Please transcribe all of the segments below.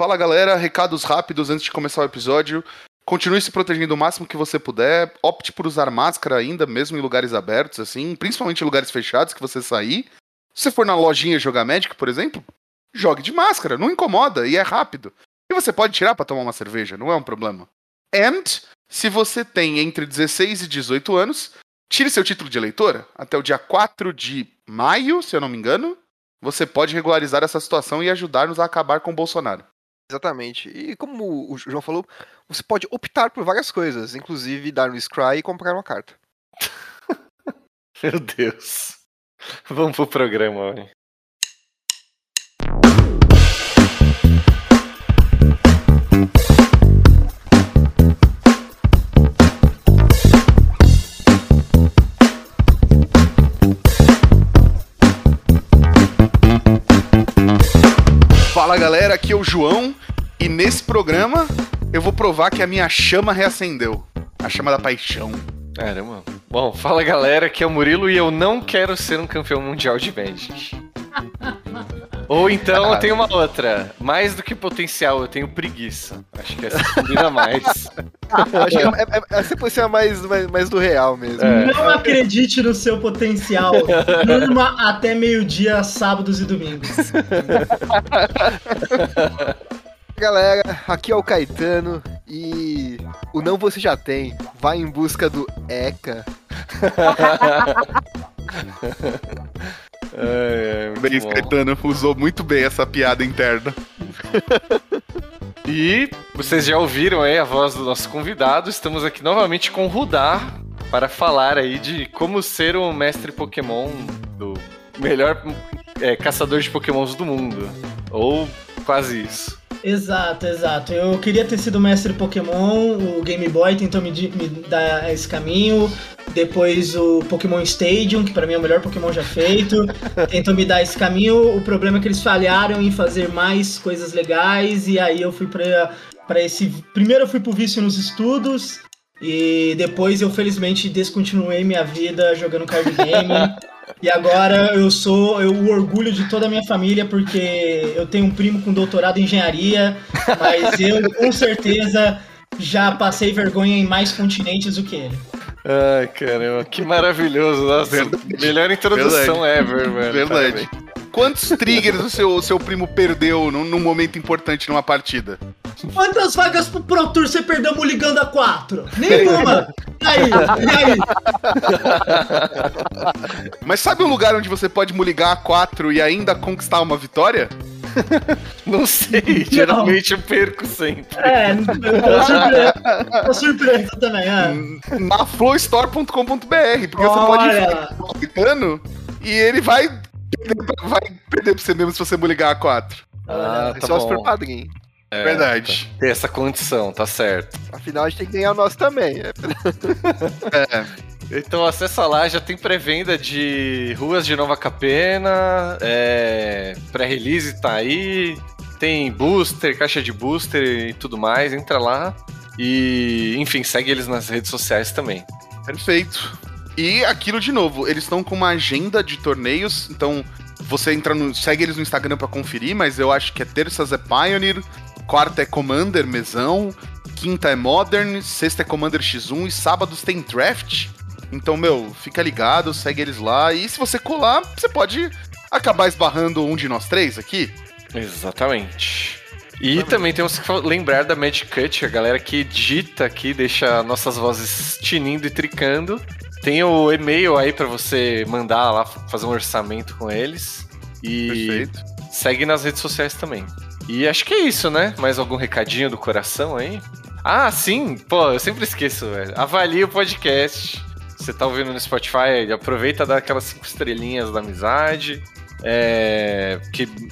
Fala, galera, recados rápidos antes de começar o episódio. Continue se protegendo o máximo que você puder, opte por usar máscara ainda, mesmo em lugares abertos, assim, principalmente em lugares fechados que você sair. Se você for na lojinha jogar Magic, por exemplo, jogue de máscara, não incomoda e é rápido. E você pode tirar pra tomar uma cerveja, não é um problema. And, se você tem entre 16 e 18 anos, tire seu título de eleitora. Até o dia 4 de maio, se eu não me engano, você pode regularizar essa situação e ajudar-nos a acabar com o Bolsonaro. Exatamente. E como o João falou, você pode optar por várias coisas, inclusive dar um scry e comprar uma carta. Meu Deus. Vamos pro programa, velho. Fala, galera, aqui é o João e nesse programa eu vou provar que a minha chama reacendeu. A chama da paixão. Caramba. Bom, fala, galera, aqui é o Murilo e eu não quero ser um campeão mundial de Magic. Ou então eu tenho uma outra. Mais do que potencial, eu tenho preguiça. Acho que essa combina mais. Acho que essa potencial mais do real mesmo. É. Não acredite no seu potencial. Durma até meio-dia, sábados e domingos. Galera, aqui é o Caetano e o não você já tem. Vai em busca do ECA. Bem, Caetano usou muito bem essa piada interna. E vocês já ouviram aí a voz do nosso convidado. Estamos aqui novamente com o Rudar para falar aí de como ser o mestre Pokémon do melhor caçador de Pokémons do mundo. Ou quase isso. Exato, exato. Eu queria ter sido mestre Pokémon, o Game Boy tentou me dar esse caminho, depois o Pokémon Stadium, que pra mim é o melhor Pokémon já feito, tentou me dar esse caminho. O problema é que eles falharam em fazer mais coisas legais, e aí eu fui pra esse... Primeiro eu fui pro vício nos estudos, e depois eu felizmente descontinuei minha vida jogando card game. E agora eu sou o orgulho de toda a minha família, porque eu tenho um primo com doutorado em engenharia, mas eu com certeza já passei vergonha em mais continentes do que ele. Ai, caramba, que maravilhoso. Nossa, verdade. Melhor introdução ever, mano. Verdade. Quantos triggers o seu primo perdeu num momento importante numa partida? Quantas vagas pro Pro Tour você perdeu ligando a 4? Nenhuma! E aí? Mas sabe um lugar onde você pode muligar a 4 e ainda conquistar uma vitória? Não sei, geralmente eu perco sempre. É, tô surpreso também. É. Na flowstore.com.br, porque você pode ir falando e ele vai perder pra você mesmo se você muligar a 4. É só super padrinho. É, verdade. Tem essa condição, tá certo. Afinal, a gente tem que ganhar o nosso também. Então acessa lá, já tem pré-venda de Ruas de Nova Capena, pré-release tá aí, tem booster, caixa de booster e tudo mais, entra lá e, enfim, segue eles nas redes sociais também. Perfeito. E aquilo de novo, eles estão com uma agenda de torneios, então você segue eles no Instagram pra conferir, mas eu acho que terças é Pioneer, quarta é Commander Mesão, quinta é Modern, sexta é Commander X1 e sábados tem Draft. Então, meu, fica ligado, segue eles lá e se você colar, você pode acabar esbarrando um de nós três aqui. Exatamente. E também temos que lembrar da Magic Cut, a galera que edita aqui, deixa nossas vozes tinindo e tricando. Tem o e-mail aí pra você mandar lá, fazer um orçamento com eles. E perfeito. Segue nas redes sociais também. E acho que é isso, né? Mais algum recadinho do coração aí? Ah, sim! Pô, eu sempre esqueço, velho. Avalie o podcast. Você tá ouvindo no Spotify, aproveita e dá aquelas 5 estrelinhas da amizade.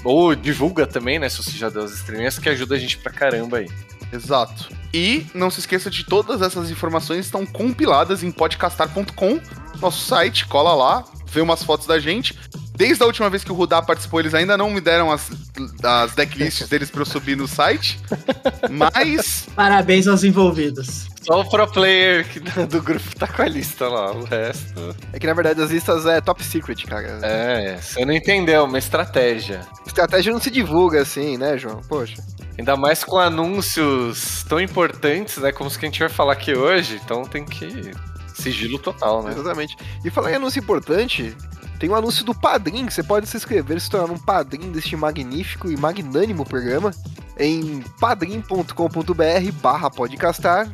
Ou divulga também, né? Se você já deu as estrelinhas, que ajuda a gente pra caramba aí. Exato. E não se esqueça de todas essas informações estão compiladas em podcastar.com, nosso site, cola lá, vê umas fotos da gente. Desde a última vez que o Rudá participou, eles ainda não me deram as decklists deles pra eu subir no site, mas... Parabéns aos envolvidos. Só o pro player do grupo tá com a lista lá, o resto... É que, na verdade, as listas é top secret, cara. É, você não entendeu, uma estratégia. Estratégia não se divulga assim, né, João? Poxa. Ainda mais com anúncios tão importantes, né, como os que a gente vai falar aqui hoje, então tem que... Sigilo total, né? Exatamente. E falar em anúncio importante, tem um anúncio do Padrim, que você pode se inscrever e se tornar um padrinho deste magnífico e magnânimo programa em padrim.com.br/podcastar.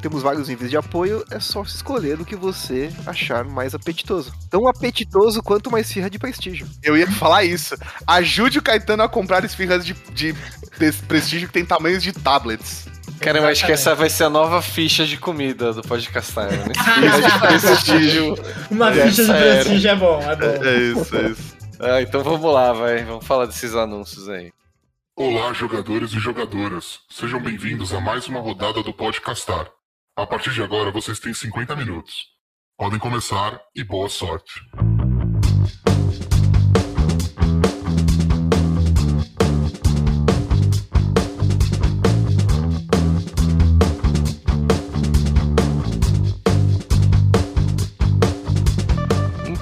Temos vários níveis de apoio, é só escolher o que você achar mais apetitoso. Tão apetitoso quanto uma esfirra de prestígio. Eu ia falar isso. Ajude o Caetano a comprar esfirras de prestígio que tem tamanhos de tablets. Cara, eu acho que essa vai ser a nova ficha de comida do podcastar, né? Ficha de prestígio. Uma ficha de prestígio é bom. É isso. Ah, então vamos lá, vai. Vamos falar desses anúncios aí. Olá, jogadores e jogadoras. Sejam bem-vindos a mais uma rodada do podcastar. A partir de agora, vocês têm 50 minutos. Podem começar e boa sorte.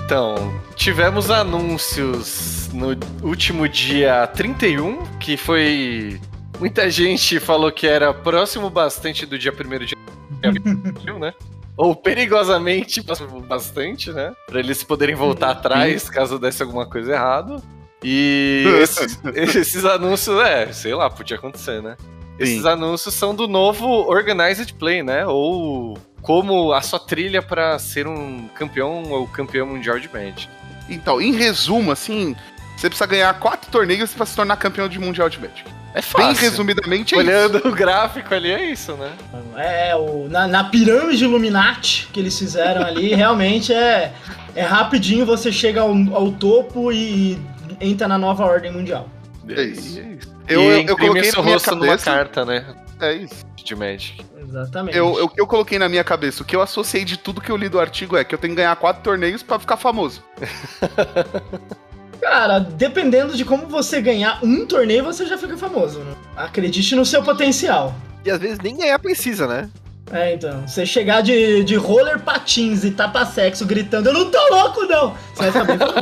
Então, tivemos anúncios no último dia 31, que foi... Muita gente falou que era próximo bastante do dia 1º de abril, né? Ou perigosamente próximo bastante, né? Pra eles poderem voltar atrás, caso desse alguma coisa errada. E esses anúncios, sei lá, podia acontecer, né? Esses anúncios são do novo Organized Play, né? Ou... como a sua trilha para ser um campeão ou campeão mundial de Magic. Então, em resumo, assim, você precisa ganhar 4 torneios para se tornar campeão de mundial de Magic. É fácil. Bem resumidamente é olhando isso. O gráfico ali, é isso, né? Na pirâmide Illuminati que eles fizeram ali, realmente é rapidinho, você chega ao topo e entra na nova ordem mundial. É isso. Eu coloquei seu rosto numa carta, né? É isso. De Magic. Exatamente. Eu coloquei na minha cabeça, o que eu associei de tudo que eu li do artigo é que eu tenho que ganhar 4 torneios pra ficar famoso. Cara, dependendo de como você ganhar um torneio, você já fica famoso, né? Acredite no seu potencial. E às vezes nem ganhar precisa, né? É, então. Você chegar de roller patins e tapa-sexo gritando, eu não tô louco, não! Você vai saber famoso.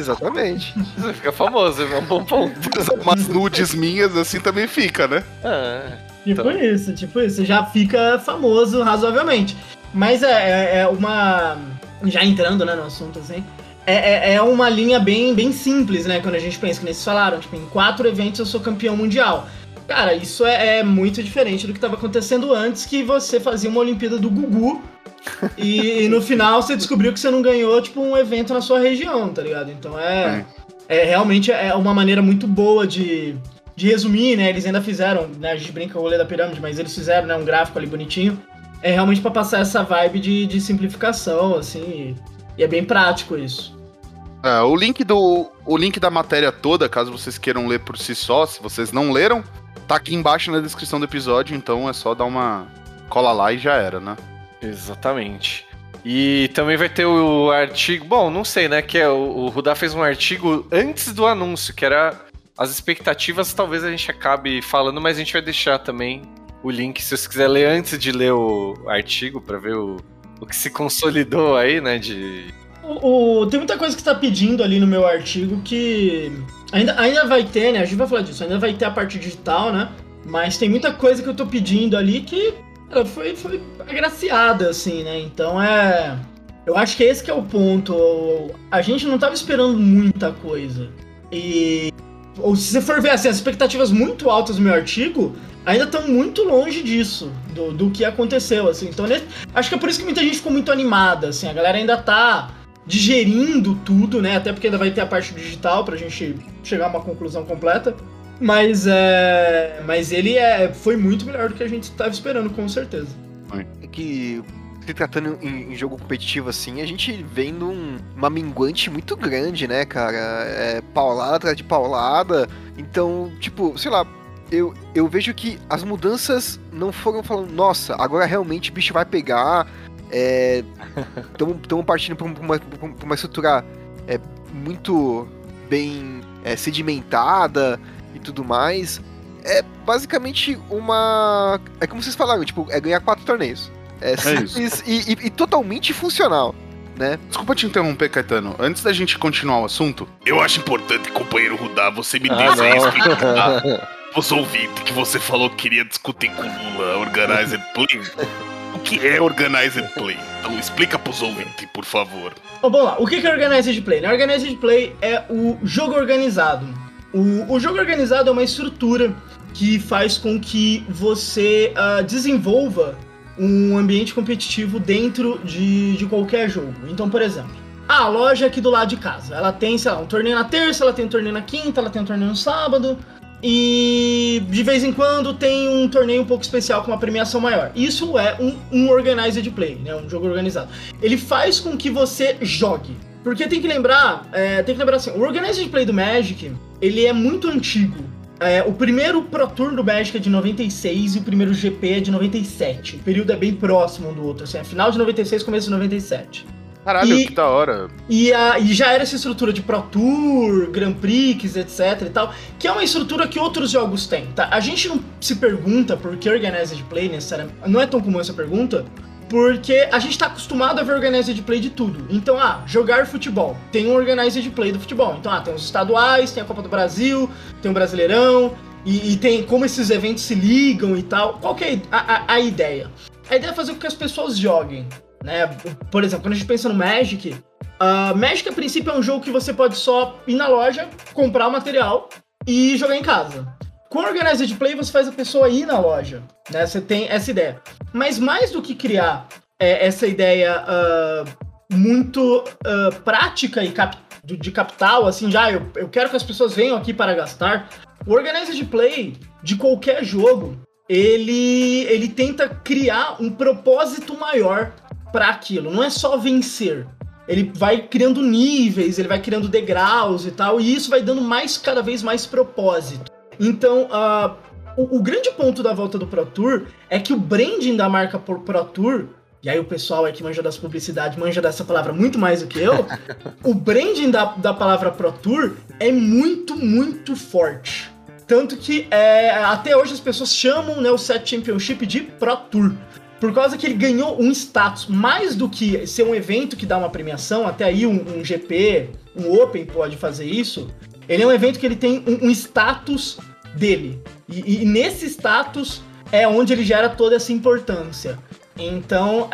Exatamente. Você fica famoso, é um bom ponto. Umas nudes minhas assim também fica, né? Ah... Tipo isso. Você já fica famoso razoavelmente. Mas é uma... Já entrando, né, no assunto, assim... É uma linha bem, bem simples, né? Quando a gente pensa, que eles falaram, tipo, em 4 eventos eu sou campeão mundial. Cara, isso é muito diferente do que estava acontecendo antes, que você fazia uma Olimpíada do Gugu e no final você descobriu que você não ganhou, tipo, um evento na sua região, tá ligado? Então realmente é uma maneira muito boa de resumir, né, eles ainda fizeram, né, a gente brinca o rolê da pirâmide, mas eles fizeram, né, um gráfico ali bonitinho, é realmente pra passar essa vibe de simplificação, assim, e é bem prático isso. É, o link da matéria toda, caso vocês queiram ler por si só, se vocês não leram, tá aqui embaixo na descrição do episódio, então é só dar uma cola lá e já era, né? Exatamente. E também vai ter o artigo, bom, não sei, né, que é o Rudá fez um artigo antes do anúncio, que era... As expectativas talvez a gente acabe falando, mas a gente vai deixar também o link, se você quiser ler antes de ler o artigo, pra ver o que se consolidou aí, né, Tem muita coisa que tá pedindo ali no meu artigo que ainda vai ter, né, a gente vai falar disso, ainda vai ter a parte digital, né, mas tem muita coisa que eu tô pedindo ali que, cara, foi agraciada, assim, né, então eu acho que esse que é o ponto, a gente não tava esperando muita coisa, ou se você for ver assim, as expectativas muito altas do meu artigo ainda estão muito longe disso, do que aconteceu, assim. Então, acho que é por isso que muita gente ficou muito animada, assim. A galera ainda tá digerindo tudo, né? Até porque ainda vai ter a parte digital pra gente chegar a uma conclusão completa. Mas ele foi muito melhor do que a gente estava esperando, com certeza. É que... se tratando em jogo competitivo, assim, a gente vem numa minguante muito grande, né, cara? É paulada atrás de paulada. Então, tipo, sei lá, eu vejo que as mudanças não foram falando, nossa, agora realmente o bicho vai pegar. Estamos partindo para uma estrutura muito bem sedimentada e tudo mais. é basicamente uma... É como vocês falaram, tipo, é ganhar 4 torneios. É simples e totalmente funcional, né? Desculpa te interromper, Caetano. Antes da gente continuar o assunto, eu acho importante, companheiro Rudá, você me dizer explicar pros ouvintes que você falou que queria discutir com o Lula, Organized Play. O que é Organized Play? Então explica pros ouvintes, por favor. Bom, vamos lá. O que é Organized Play? Organized Play é o jogo organizado. O jogo organizado é uma estrutura que faz com que você desenvolva um ambiente competitivo dentro de qualquer jogo. Então, por exemplo, a loja aqui do lado de casa, ela tem, sei lá, um torneio na terça, ela tem um torneio na quinta, ela tem um torneio no sábado, e de vez em quando tem um torneio um pouco especial com uma premiação maior. Isso é um organized play, né? Um jogo organizado. Ele faz com que você jogue. Porque tem que lembrar assim, o organized play do Magic, ele é muito antigo. O primeiro Pro Tour do Magic é de 96 e o primeiro GP é de 97. O período é bem próximo um do outro, assim, é final de 96, começo de 97. Caralho, que da hora. E já era essa estrutura de Pro Tour, Grand Prix, etc e tal, que é uma estrutura que outros jogos têm, tá? A gente não se pergunta por que Organized Play necessariamente, não é tão comum essa pergunta, porque a gente tá acostumado a ver Organized Play de tudo. Então, jogar futebol. Tem um Organized Play do futebol. Então, tem os estaduais, tem a Copa do Brasil, tem o Brasileirão, e tem como esses eventos se ligam e tal. Qual que é a ideia? A ideia é fazer com que as pessoas joguem, né? Por exemplo, quando a gente pensa no Magic, Magic, a princípio, é um jogo que você pode só ir na loja, comprar o material e jogar em casa. Com Organized Play, você faz a pessoa ir na loja, né? Você tem essa ideia. Mas mais do que criar essa ideia muito prática e de capital, assim, eu quero que as pessoas venham aqui para gastar, o Organized Play de qualquer jogo, ele tenta criar um propósito maior para aquilo. Não é só vencer. Ele vai criando níveis, ele vai criando degraus e tal, e isso vai dando cada vez mais propósito. Então, o grande ponto da volta do Pro Tour é que o branding da marca Pro Tour, e aí o pessoal que manja das publicidades manja dessa palavra muito mais do que eu, o branding da palavra Pro Tour é muito, muito forte. Tanto que até hoje as pessoas chamam, né, o Set Championship de Pro Tour, por causa que ele ganhou um status, mais do que ser um evento que dá uma premiação, até aí um GP, um Open pode fazer isso. Ele é um evento que ele tem um status dele. E nesse status é onde ele gera toda essa importância. Então,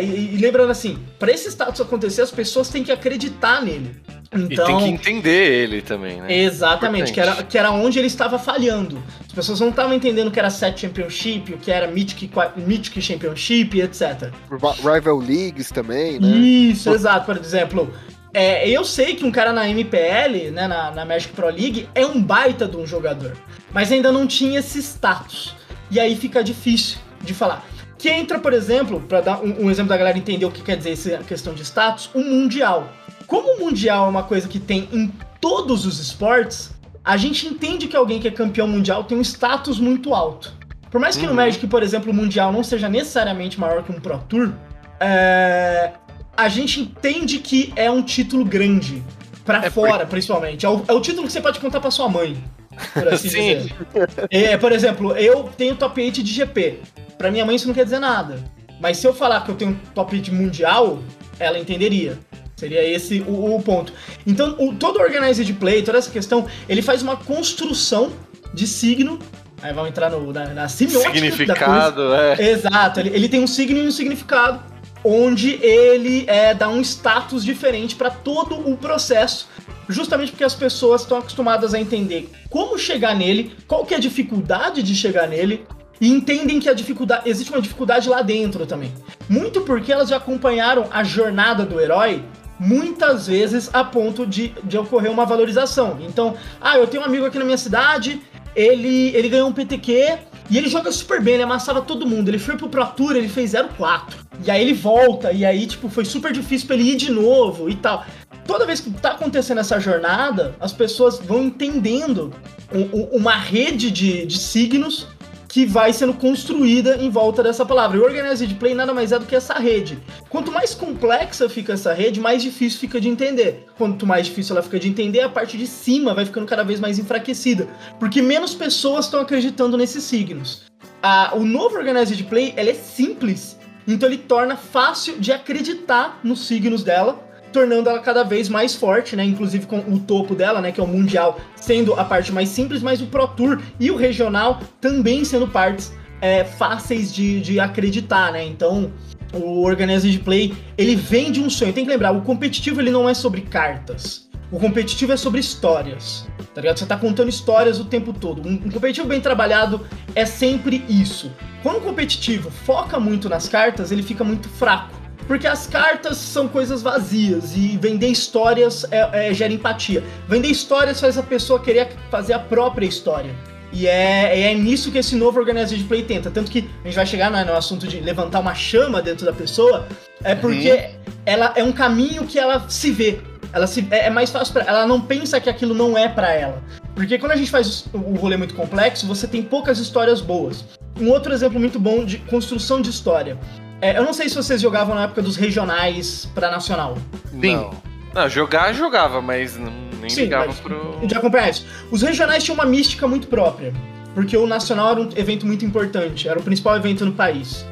e lembrando assim, para esse status acontecer, as pessoas têm que acreditar nele. Então, e tem que entender ele também, né? Exatamente, que era onde ele estava falhando. As pessoas não estavam entendendo o que era Set Championship, o que era Mythic Championship, etc. Rival Leagues também, né? Isso, exato. Por exemplo... eu sei que um cara na MPL, né, na Magic Pro League, é um baita de um jogador, mas ainda não tinha esse status. E aí fica difícil de falar. Que entra, por exemplo, pra dar um exemplo da galera entender o que quer dizer essa questão de status, o Mundial. Como o Mundial é uma coisa que tem em todos os esportes, a gente entende que alguém que é campeão mundial tem um status muito alto. Por mais que no Magic, por exemplo, o Mundial não seja necessariamente maior que um Pro Tour, a gente entende que é um título grande. Pra fora, principalmente. É o título que você pode contar pra sua mãe, por assim dizer. Por exemplo, eu tenho top 8 de GP. Pra minha mãe isso não quer dizer nada. Mas se eu falar que eu tenho top 8 mundial, ela entenderia. Seria esse o ponto. Então, todo o Organized Play, toda essa questão, ele faz uma construção de signo. Aí vamos entrar na semiótica. Significado, da coisa. Exato. Ele tem um signo e um significado, onde ele dá um status diferente para todo o processo, justamente porque as pessoas estão acostumadas a entender como chegar nele, qual que é a dificuldade de chegar nele, e entendem que existe uma dificuldade lá dentro também. Muito porque elas já acompanharam a jornada do herói, muitas vezes a ponto de ocorrer uma valorização. Então, eu tenho um amigo aqui na minha cidade, ele ganhou um PTQ, e ele joga super bem, ele amassava todo mundo. Ele foi pro Pro Tour, ele fez 0-4. E aí ele volta, e aí, tipo, foi super difícil pra ele ir de novo e tal. Toda vez que tá acontecendo essa jornada, as pessoas vão entendendo uma rede de signos que vai sendo construída em volta dessa palavra. E o Organized Play nada mais é do que essa rede. Quanto mais complexa fica essa rede, mais difícil fica de entender. Quanto mais difícil ela fica de entender, a parte de cima vai ficando cada vez mais enfraquecida, porque menos pessoas estão acreditando nesses signos. O novo Organized Play, ele é simples, então ele torna fácil de acreditar nos signos dela, tornando ela cada vez mais forte, né? Inclusive com o topo dela, né? Que é o Mundial, sendo a parte mais simples, mas o Pro Tour e o Regional também sendo partes fáceis de acreditar, né? Então, o Organized Play, ele vem de um sonho. Tem que lembrar, o competitivo ele não é sobre cartas. O competitivo é sobre histórias, tá ligado? Você tá contando histórias o tempo todo. Um competitivo bem trabalhado é sempre isso. Quando o competitivo foca muito nas cartas, ele fica muito fraco. Porque as cartas são coisas vazias e vender histórias gera empatia. Vender histórias faz a pessoa querer fazer a própria história. E é nisso que esse novo Organized Play tenta. Tanto que a gente vai chegar no assunto de levantar uma chama dentro da pessoa, porque ela é um caminho que ela se vê. É mais fácil pra ela, não pensa que aquilo não é pra ela. Porque quando a gente faz o rolê muito complexo, você tem poucas histórias boas. Um outro exemplo muito bom de construção de história. Eu não sei se vocês jogavam na época dos regionais pra Nacional. Sim. Não, jogava, mas nem ligava pro... Já acompanhava isso. Os regionais tinham uma mística muito própria, porque o Nacional era um evento muito importante, era o principal evento no país.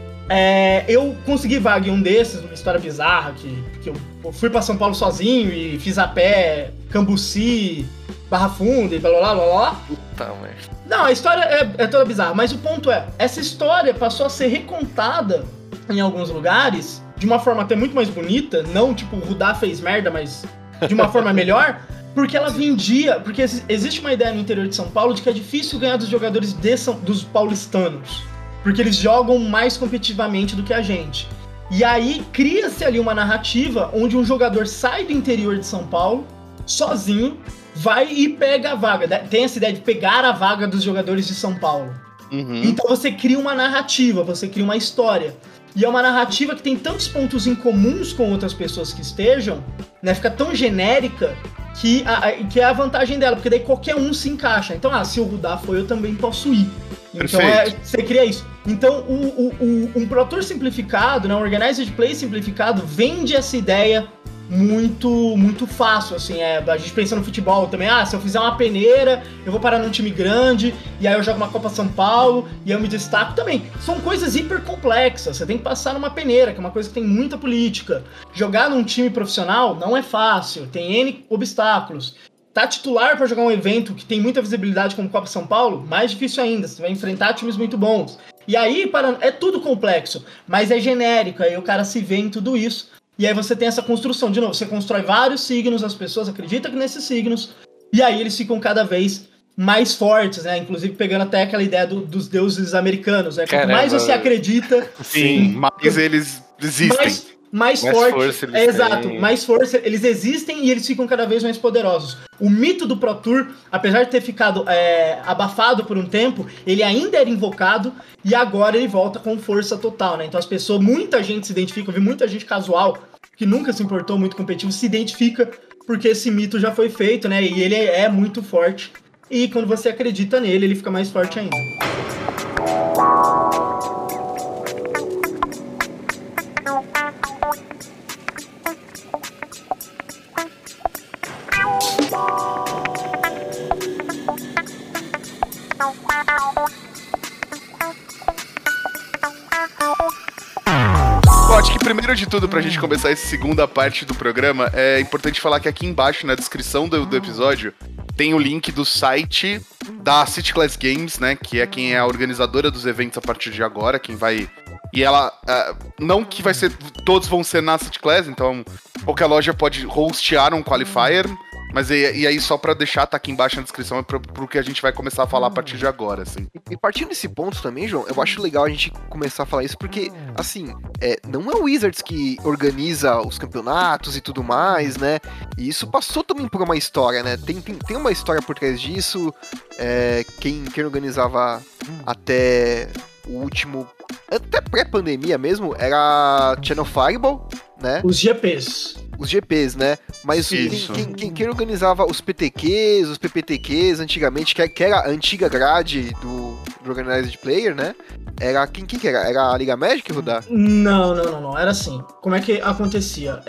Eu consegui vaga em um desses, uma história bizarra, que eu fui pra São Paulo sozinho e fiz a pé, Cambuci, Barra Funda e blá blá blá blá. Puta merda. Não, a história é toda bizarra, mas o ponto é, essa história passou a ser recontada em alguns lugares, de uma forma até muito mais bonita, não tipo o Rudá fez merda, mas de uma forma melhor, porque ela vendia, porque existe uma ideia no interior de São Paulo de que é difícil ganhar dos jogadores dos paulistanos. Porque eles jogam mais competitivamente do que a gente. E aí cria-se ali uma narrativa onde um jogador sai do interior de São Paulo, sozinho, vai e pega a vaga. Tem essa ideia de pegar a vaga dos jogadores de São Paulo. Uhum. Então você cria uma narrativa, você cria uma história. E é uma narrativa que tem tantos pontos em comuns com outras pessoas que estejam, né? Fica tão genérica que é a vantagem dela, porque daí qualquer um se encaixa. Então, se o Rudá foi, eu também posso ir. Então, você cria isso. Então, um Pro Tour simplificado, né, um Organized Play simplificado, vende essa ideia muito, muito fácil, assim. A gente pensa no futebol também. Se eu fizer uma peneira, eu vou parar num time grande, e aí eu jogo uma Copa São Paulo, e eu me destaco também. São coisas hiper complexas. Você tem que passar numa peneira, que é uma coisa que tem muita política. Jogar num time profissional não é fácil, tem N obstáculos. Tá titular para jogar um evento que tem muita visibilidade como Copa São Paulo, mais difícil ainda, você vai enfrentar times muito bons. E aí, é tudo complexo, mas é genérico, aí o cara se vê em tudo isso, e aí você tem essa construção. De novo, você constrói vários signos, as pessoas acreditam nesses signos, e aí eles ficam cada vez mais fortes, né? Inclusive pegando até aquela ideia dos deuses americanos, né? Quanto mais você acredita... Sim, mais eles existem. Mais forte, exato, mais força, eles existem e eles ficam cada vez mais poderosos. O mito do Pro Tour, apesar de ter ficado abafado por um tempo, ele ainda era invocado e agora ele volta com força total, né? Então muita gente se identifica, eu vi muita gente casual que nunca se importou muito competitivo, se identifica porque esse mito já foi feito, né? E ele é muito forte e quando você acredita nele, ele fica mais forte ainda. Acho que primeiro de tudo, pra gente começar essa segunda parte do programa, é importante falar que aqui embaixo, na descrição do episódio, tem o link do site da City Class Games, né, que é quem é a organizadora dos eventos a partir de agora, quem vai... E ela, não que vai ser... Todos vão ser na City Class, então qualquer loja pode hostear um qualifier, mas e aí só pra deixar, tá aqui embaixo na descrição, é pro que a gente vai começar a falar a partir de agora, assim. E partindo desse ponto também, João, eu acho legal a gente começar a falar isso, porque, assim, não é o Wizards que organiza os campeonatos e tudo mais, né? E isso passou também por uma história, né? Tem uma história por trás disso, quem organizava até o último... Até pré-pandemia mesmo, era Channel Fireball, né? Os GPs, né? Mas quem organizava os PTQs, os PPTQs antigamente, que era a antiga grade do pro Organized Player, né? Era quem que era? Era a Liga Magic, Rudá? Não. Era assim. Como é que acontecia?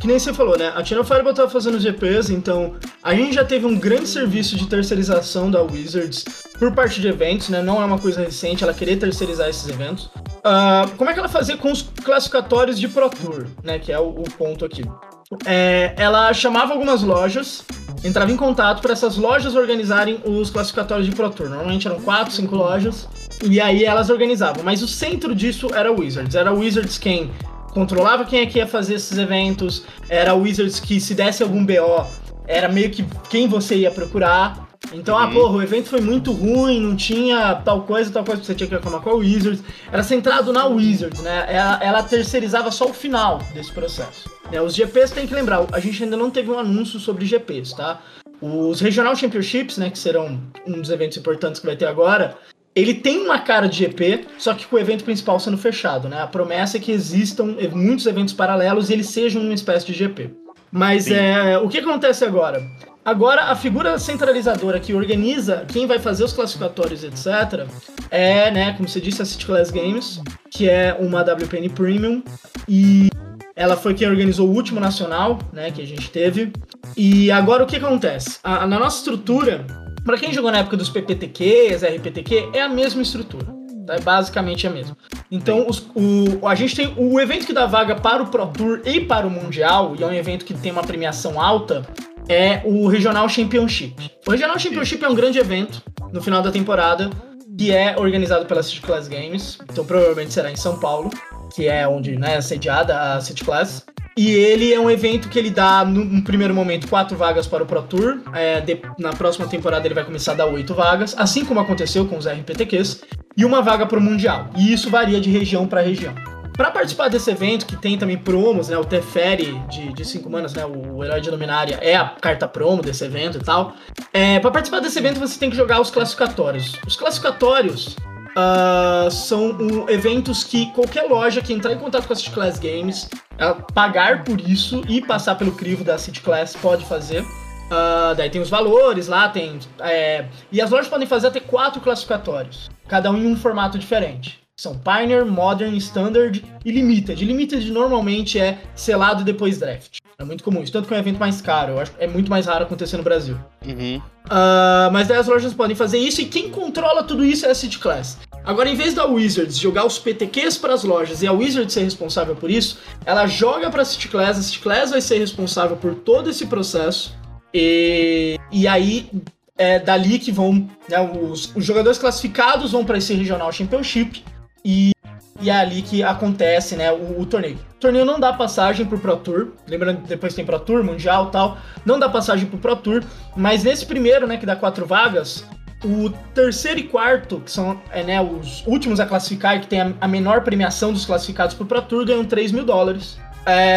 Que nem você falou, né? A Channel Fireball tava fazendo os GPs, então a gente já teve um grande serviço de terceirização da Wizards por parte de eventos, né? Não é uma coisa recente, ela queria terceirizar esses eventos. Como é que ela fazia com os classificatórios de Pro Tour, né? Que é o ponto aqui. Ela chamava algumas lojas, entrava em contato para essas lojas organizarem os classificatórios de Pro Tour. Normalmente eram 4, 5 lojas, e aí elas organizavam. Mas o centro disso era a Wizards. Era a Wizards quem controlava quem é que ia fazer esses eventos, era a Wizards que, se desse algum BO, era meio que quem você ia procurar. Então, o evento foi muito ruim, não tinha tal coisa que você tinha que reclamar com a Wizards. Era centrado na Wizards, né? Ela terceirizava só o final desse processo. Os GPs, tem que lembrar, a gente ainda não teve um anúncio sobre GPs, tá? Os Regional Championships, né, que serão um dos eventos importantes que vai ter agora, ele tem uma cara de GP, só que com o evento principal sendo fechado, né? A promessa é que existam muitos eventos paralelos e eles sejam uma espécie de GP. Mas o que acontece agora? Agora, a figura centralizadora que organiza quem vai fazer os classificatórios, etc., né, como você disse, a City Class Games, que é uma WPN Premium, e ela foi quem organizou o último Nacional, né, que a gente teve. E agora, o que acontece? Na nossa estrutura, para quem jogou na época dos PPTQs, RPTQ, é a mesma estrutura, tá? Basicamente é a mesma. Então, a gente tem o evento que dá vaga para o Pro Tour e para o Mundial, e é um evento que tem uma premiação alta, é o Regional Championship. O Regional Championship é um grande evento no final da temporada, que é organizado pela City Class Games, então provavelmente será em São Paulo, que é onde, né, é sediada a City Class. E ele é um evento que ele dá, no primeiro momento, 4 vagas para o Pro Tour. Na próxima temporada ele vai começar a dar 8 vagas, assim como aconteceu com os RPTQs, e 1 vaga para o Mundial. E isso varia de região para região. Para participar desse evento, que tem também promos, né, o Teferi de 5 manas, né, o Herói de Luminária é a carta promo desse evento e tal. Para participar desse evento você tem que jogar os classificatórios. Os classificatórios são eventos que qualquer loja que entrar em contato com a City Class Games, pagar por isso e passar pelo crivo da City Class, pode fazer. Daí tem os valores lá, tem... e as lojas podem fazer até 4 classificatórios, cada um em um formato diferente. São Pioneer, Modern, Standard e Limited. Limited normalmente é selado depois draft. É muito comum isso, tanto que é um evento mais caro. Eu acho que é muito mais raro acontecer no Brasil. Uhum. Mas daí as lojas podem fazer isso e quem controla tudo isso é a City Class. Agora, em vez da Wizards jogar os PTQs para as lojas e a Wizards ser responsável por isso, ela joga para a City Class vai ser responsável por todo esse processo e aí... dali que vão... Né, os jogadores classificados vão para esse Regional Championship e é ali que acontece, né, o torneio. O torneio não dá passagem pro Pro Tour, lembrando que depois tem Pro Tour, Mundial e tal, não dá passagem pro Pro Tour, mas nesse primeiro, né, que dá 4 vagas, o terceiro e quarto, que são né, os últimos a classificar e que tem a menor premiação dos classificados pro Pro Tour, ganham $3.000.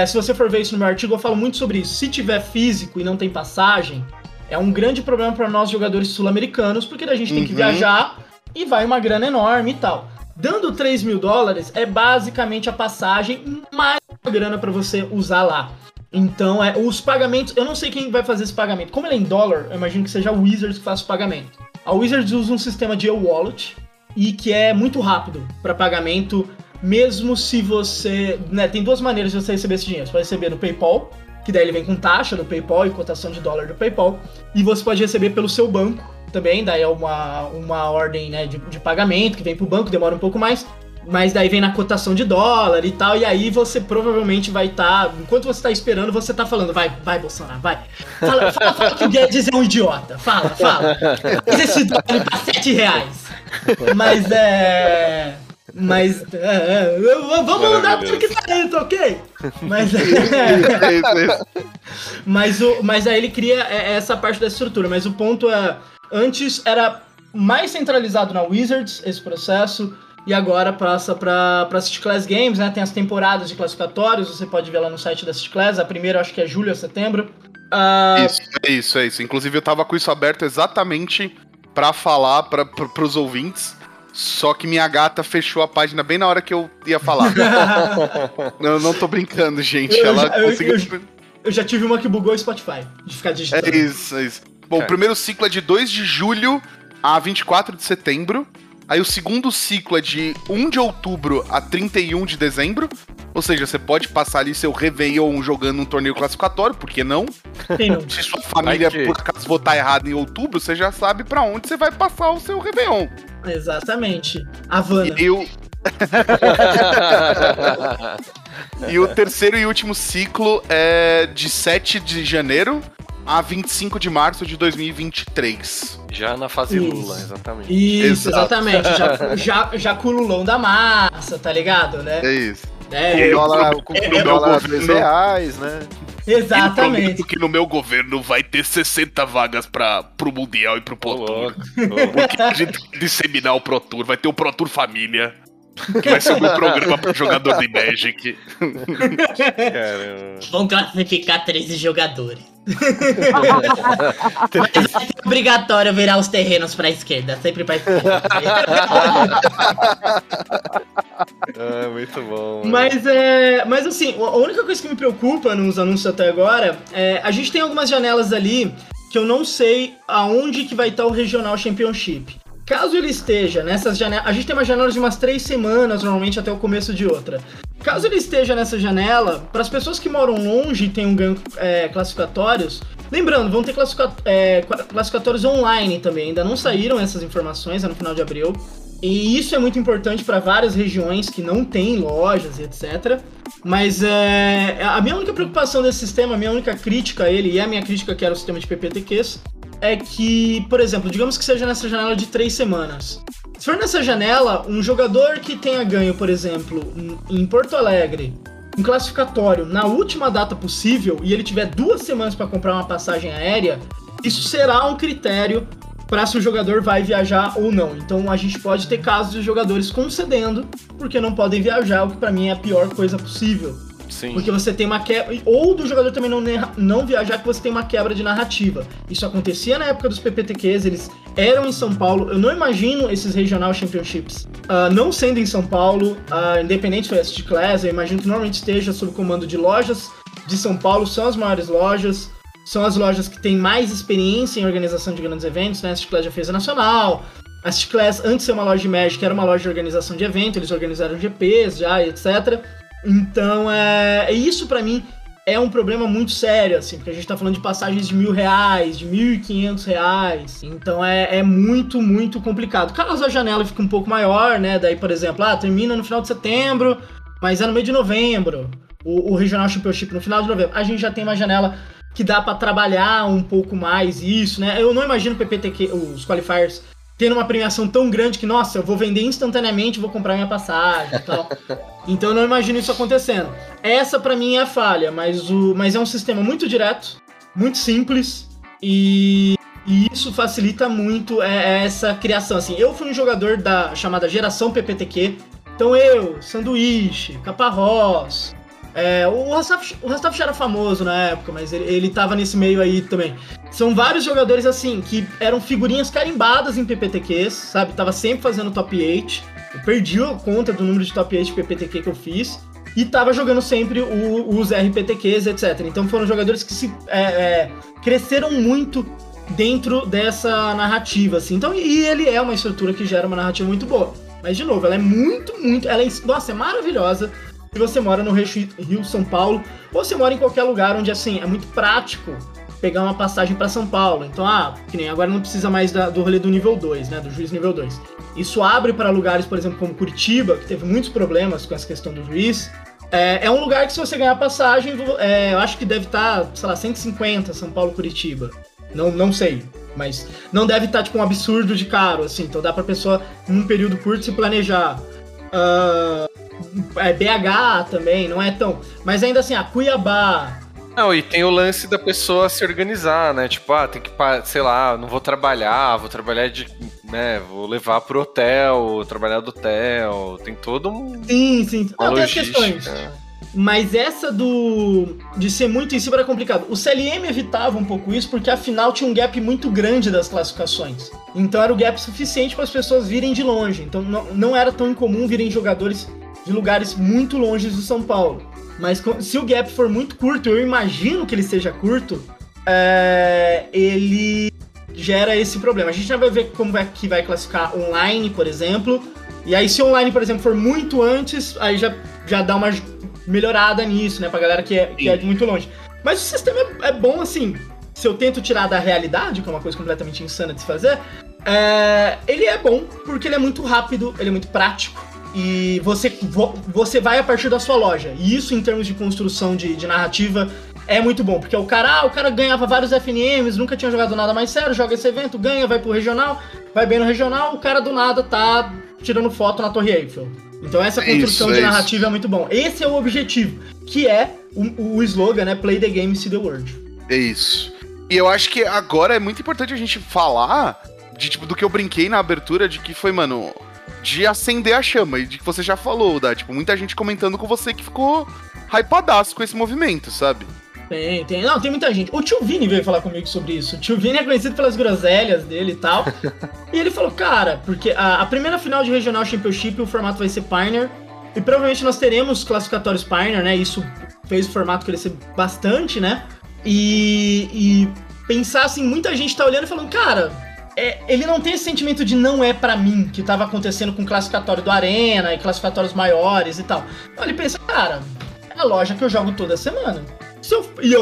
Se você for ver isso no meu artigo, eu falo muito sobre isso. Se tiver físico e não tem passagem, é um grande problema para nós jogadores sul-americanos, porque a gente tem que viajar e vai uma grana enorme e tal. Dando $3.000 é basicamente a passagem mais uma grana para você usar lá. Então, os pagamentos... Eu não sei quem vai fazer esse pagamento. Como ele é em dólar, eu imagino que seja a Wizards que faça o pagamento. A Wizards usa um sistema de e-wallet, e que é muito rápido para pagamento, mesmo se você... Né, tem 2 maneiras de você receber esse dinheiro. Você pode receber no Paypal, que daí ele vem com taxa do Paypal e cotação de dólar do Paypal, e você pode receber pelo seu banco também, daí é uma ordem, né, de pagamento que vem pro banco, demora um pouco mais, mas daí vem na cotação de dólar e tal, e aí você provavelmente vai estar, enquanto você tá esperando, você tá falando, vai Bolsonaro, vai, fala que o Guedes é um idiota, fala, faz esse dólar pra R$7, mas vamos mudar tudo que tá dentro, ok? Mas aí ele cria essa parte da estrutura. Mas o ponto é, antes era mais centralizado na Wizards esse processo, e agora passa pra City Class Games, né? Tem as temporadas de classificatórios, você pode ver lá no site da City Class. A primeira acho que é julho a setembro. Isso. Inclusive eu tava com isso aberto exatamente pra falar pros ouvintes. Só que minha gata fechou a página bem na hora que eu ia falar. Eu não tô brincando, gente. Eu já tive uma que bugou o Spotify, de ficar digitando. É isso. Bom, o primeiro ciclo é de 2 de julho a 24 de setembro. Aí o segundo ciclo é de 1 de outubro a 31 de dezembro. Ou seja, você pode passar ali seu Réveillon jogando um torneio classificatório, por que não? Se sua família, por acaso, votar errado em outubro, você já sabe pra onde você vai passar o seu Réveillon. Exatamente. Havana. E o terceiro e último ciclo é de 7 de janeiro a 25 de março de 2023. Já na fase isso. Lula, exatamente. Isso, exatamente. Já com o Lulão da massa, tá ligado, né? É isso. É, o dólar é R$3, né? Exatamente. Porque no meu governo vai ter 60 vagas pro Mundial e pro Pro Tour. Porque a gente vai disseminar o Pro Tour, vai ter o Pro Tour Família. Que vai ser um programa para jogador de Magic. Caramba. Vão classificar 13 jogadores. Mas é obrigatório virar os terrenos para a esquerda. Sempre para esquerda. Ah, muito bom. Mas assim, a única coisa que me preocupa nos anúncios até agora é a gente tem algumas janelas ali que eu não sei aonde que vai estar o Regional Championship. Caso ele esteja nessas janelas... A gente tem uma janela de umas 3 semanas, normalmente, até o começo de outra. Caso ele esteja nessa janela, para as pessoas que moram longe e tenham ganho classificatórios... Lembrando, vão ter classificatórios online também. Ainda não saíram essas informações, é no final de abril. E isso é muito importante para várias regiões que não têm lojas e etc. Mas a minha única preocupação desse sistema, a minha única crítica a ele, e a minha crítica que era o sistema de PPTQs... É que, por exemplo, digamos que seja nessa janela de 3 semanas. Se for nessa janela, um jogador que tenha ganho, por exemplo, em Porto Alegre, um classificatório na última data possível, e ele tiver 2 semanas para comprar uma passagem aérea, isso será um critério para se o jogador vai viajar ou não. Então a gente pode ter casos de jogadores concedendo porque não podem viajar, o que para mim é a pior coisa possível. Sim. Porque você tem uma quebra... Ou do jogador também não viajar, que você tem uma quebra de narrativa. Isso acontecia na época dos PPTQs, eles eram em São Paulo. Eu não imagino esses Regional Championships não sendo em São Paulo, independente do City Class. Eu imagino que normalmente esteja sob comando de lojas de São Paulo, são as maiores lojas. São as lojas que têm mais experiência em organização de grandes eventos, né? A City Class já fez a Nacional. A City Class, antes de ser uma loja de Magic, era uma loja de organização de evento. Eles organizaram GPs já, etc. Então, isso pra mim é um problema muito sério, assim, porque a gente tá falando de passagens de R$1.000, de R$1.500, então é muito, muito complicado. Caso a janela fique um pouco maior, né, daí, por exemplo, termina no final de setembro, mas é no meio de novembro, o Regional Championship no final de novembro, a gente já tem uma janela que dá pra trabalhar um pouco mais isso, né, eu não imagino o PPTQ, os qualifiers, tendo uma premiação tão grande que, nossa, eu vou vender instantaneamente, vou comprar minha passagem e tal. Então eu não imagino isso acontecendo. Essa pra mim é a falha, mas é um sistema muito direto, muito simples, e isso facilita muito essa criação. Assim, eu fui um jogador da chamada geração PPTQ, então eu, Sanduíche, Caparrós, o Rastaf já era famoso na época, mas ele tava nesse meio aí também. São vários jogadores, assim, que eram figurinhas carimbadas em PPTQs, sabe? Tava sempre fazendo top 8. Eu perdi a conta do número de top 8 de PPTQ que eu fiz. E tava jogando sempre os RPTQs, etc. Então foram jogadores que se cresceram muito dentro dessa narrativa, assim. Então, e ele é uma estrutura que gera uma narrativa muito boa. Mas, de novo, ela é muito, muito... Nossa, é maravilhosa. Se você mora no Rio, São Paulo, ou você mora em qualquer lugar onde, assim, é muito prático pegar uma passagem pra São Paulo. Então, que nem agora não precisa mais do rolê do nível 2, né, do juiz nível 2. Isso abre para lugares, por exemplo, como Curitiba, que teve muitos problemas com essa questão do juiz. É um lugar que, se você ganhar passagem, eu acho que deve estar, sei lá, 150, São Paulo, Curitiba. Não sei, mas não deve estar, tipo, um absurdo de caro, assim. Então dá pra pessoa, num período curto, se planejar. BH também, não é tão... Mas ainda assim, Cuiabá... Não, e tem o lance da pessoa se organizar, né? Tipo, tem que, sei lá, não vou trabalhar de... né? Vou levar pro hotel, trabalhar do hotel, tem todo um... Sim, não, tem as questões. Mas essa de ser muito em cima era complicado. O CLM evitava um pouco isso, porque afinal tinha um gap muito grande das classificações. Então era o gap suficiente para as pessoas virem de longe. Então não era tão incomum virem jogadores de lugares muito longe do São Paulo. Mas se o gap for muito curto, eu imagino que ele seja curto, ele gera esse problema. A gente já vai ver como é que vai classificar online, por exemplo. E aí, se online, por exemplo, for muito antes, aí já dá uma melhorada nisso, né? Pra galera que é muito longe. Mas o sistema é bom, assim. Se eu tento tirar da realidade, que é uma coisa completamente insana de se fazer, ele é bom porque ele é muito rápido, ele é muito prático. E você vai a partir da sua loja. E isso, em termos de construção de narrativa, é muito bom. Porque o cara ganhava vários FNMs, nunca tinha jogado nada mais sério, joga esse evento, ganha, vai pro regional, vai bem no regional, o cara do nada tá tirando foto na Torre Eiffel. Então essa construção de narrativa é muito bom. Esse é o objetivo, que é o slogan, né? Play the game, see the world. É isso. E eu acho que agora é muito importante a gente falar de, tipo, do que eu brinquei na abertura, de que foi, mano, de acender a chama, e de que você já falou, da, tipo, muita gente comentando com você que ficou hypadaço com esse movimento, sabe? Tem. Não, tem muita gente. O tio Vini veio falar comigo sobre isso. O tio Vini é conhecido pelas groselhas dele e tal. E ele falou, cara, porque a primeira final de Regional Championship, o formato vai ser Pioneer. E provavelmente nós teremos classificatórios Pioneer, né? Isso fez o formato crescer bastante, né? E pensar assim, muita gente tá olhando e falando, cara, ele não tem esse sentimento de não é pra mim, que tava acontecendo com o classificatório do Arena e classificatórios maiores e tal. Então ele pensa, cara, é a loja que eu jogo toda semana. E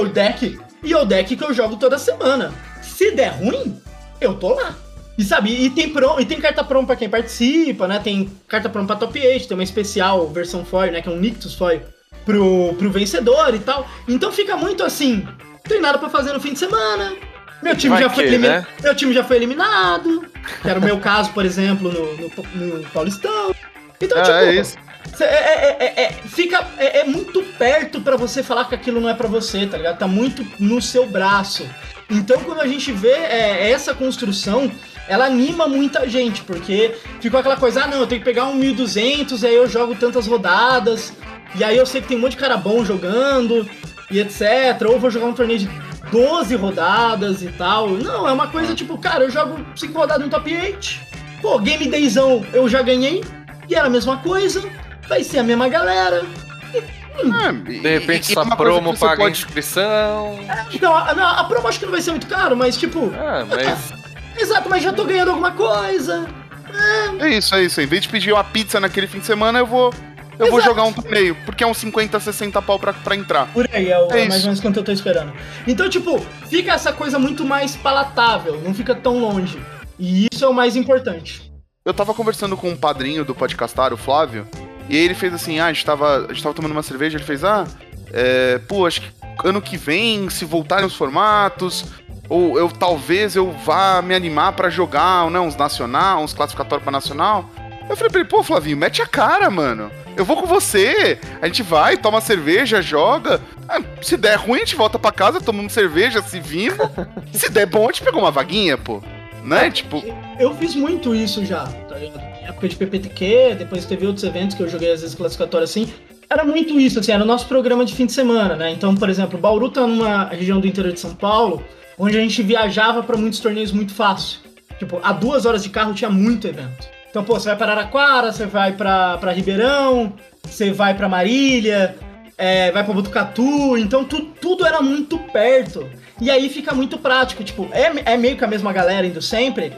o deck que eu jogo toda semana. Se der ruim, eu tô lá. E sabe, e tem carta promo pra quem participa, né? Tem carta promo pra top 8, tem uma especial versão foil, né? Que é um Nictus foil pro vencedor e tal. Então fica muito assim, não tem nada pra fazer no fim de semana. Meu time já foi eliminado. Que era o meu caso, por exemplo, no Paulistão. Então, isso. É muito perto pra você falar que aquilo não é pra você, tá ligado? Tá muito no seu braço. Então, quando a gente vê essa construção, ela anima muita gente, porque ficou aquela coisa, eu tenho que pegar um 1.200, aí eu jogo tantas rodadas, e aí eu sei que tem um monte de cara bom jogando, e etc. Ou vou jogar um torneio de 12 rodadas e tal. Não, é uma coisa tipo, cara, eu jogo 5 rodadas no top 8, pô, game dayzão eu já ganhei, e era a mesma coisa. Vai ser a mesma galera. De repente essa promo paga a inscrição. A promo acho que não vai ser muito caro, mas tipo. Exato, mas já tô ganhando alguma coisa. É isso. Em vez de pedir uma pizza naquele fim de semana, eu vou jogar um torneio. Porque é uns 50, 60 pau pra entrar. Por aí, é mais ou menos quanto eu tô esperando. Então, tipo, fica essa coisa muito mais palatável, não fica tão longe. E isso é o mais importante. Eu tava conversando com um padrinho do podcastar, o Flávio. E aí ele fez assim, a gente tava tomando uma cerveja, ele fez, acho que ano que vem, se voltarem os formatos, ou talvez eu vá me animar pra jogar, né, uns nacional, uns classificatórios pra nacional. Eu falei pra ele, pô, Flavinho, mete a cara, mano, eu vou com você, a gente vai, toma cerveja, joga, se der ruim a gente volta pra casa, tomando cerveja, se viva, se der bom a gente pegou uma vaguinha, pô. Né? Tipo... Eu fiz muito isso já, tá ligado? Na época de PPTQ, depois teve outros eventos que eu joguei às vezes classificatório assim. Era muito isso, assim, era o nosso programa de fim de semana, né? Então, por exemplo, Bauru tá numa região do interior de São Paulo, onde a gente viajava pra muitos torneios muito fácil. Tipo, a 2 horas de carro tinha muito evento. Então, pô, você vai pra Araraquara, você vai pra Ribeirão, você vai pra Marília, vai pra Botucatu, então tudo era muito perto. E aí fica muito prático, tipo, é meio que a mesma galera indo sempre,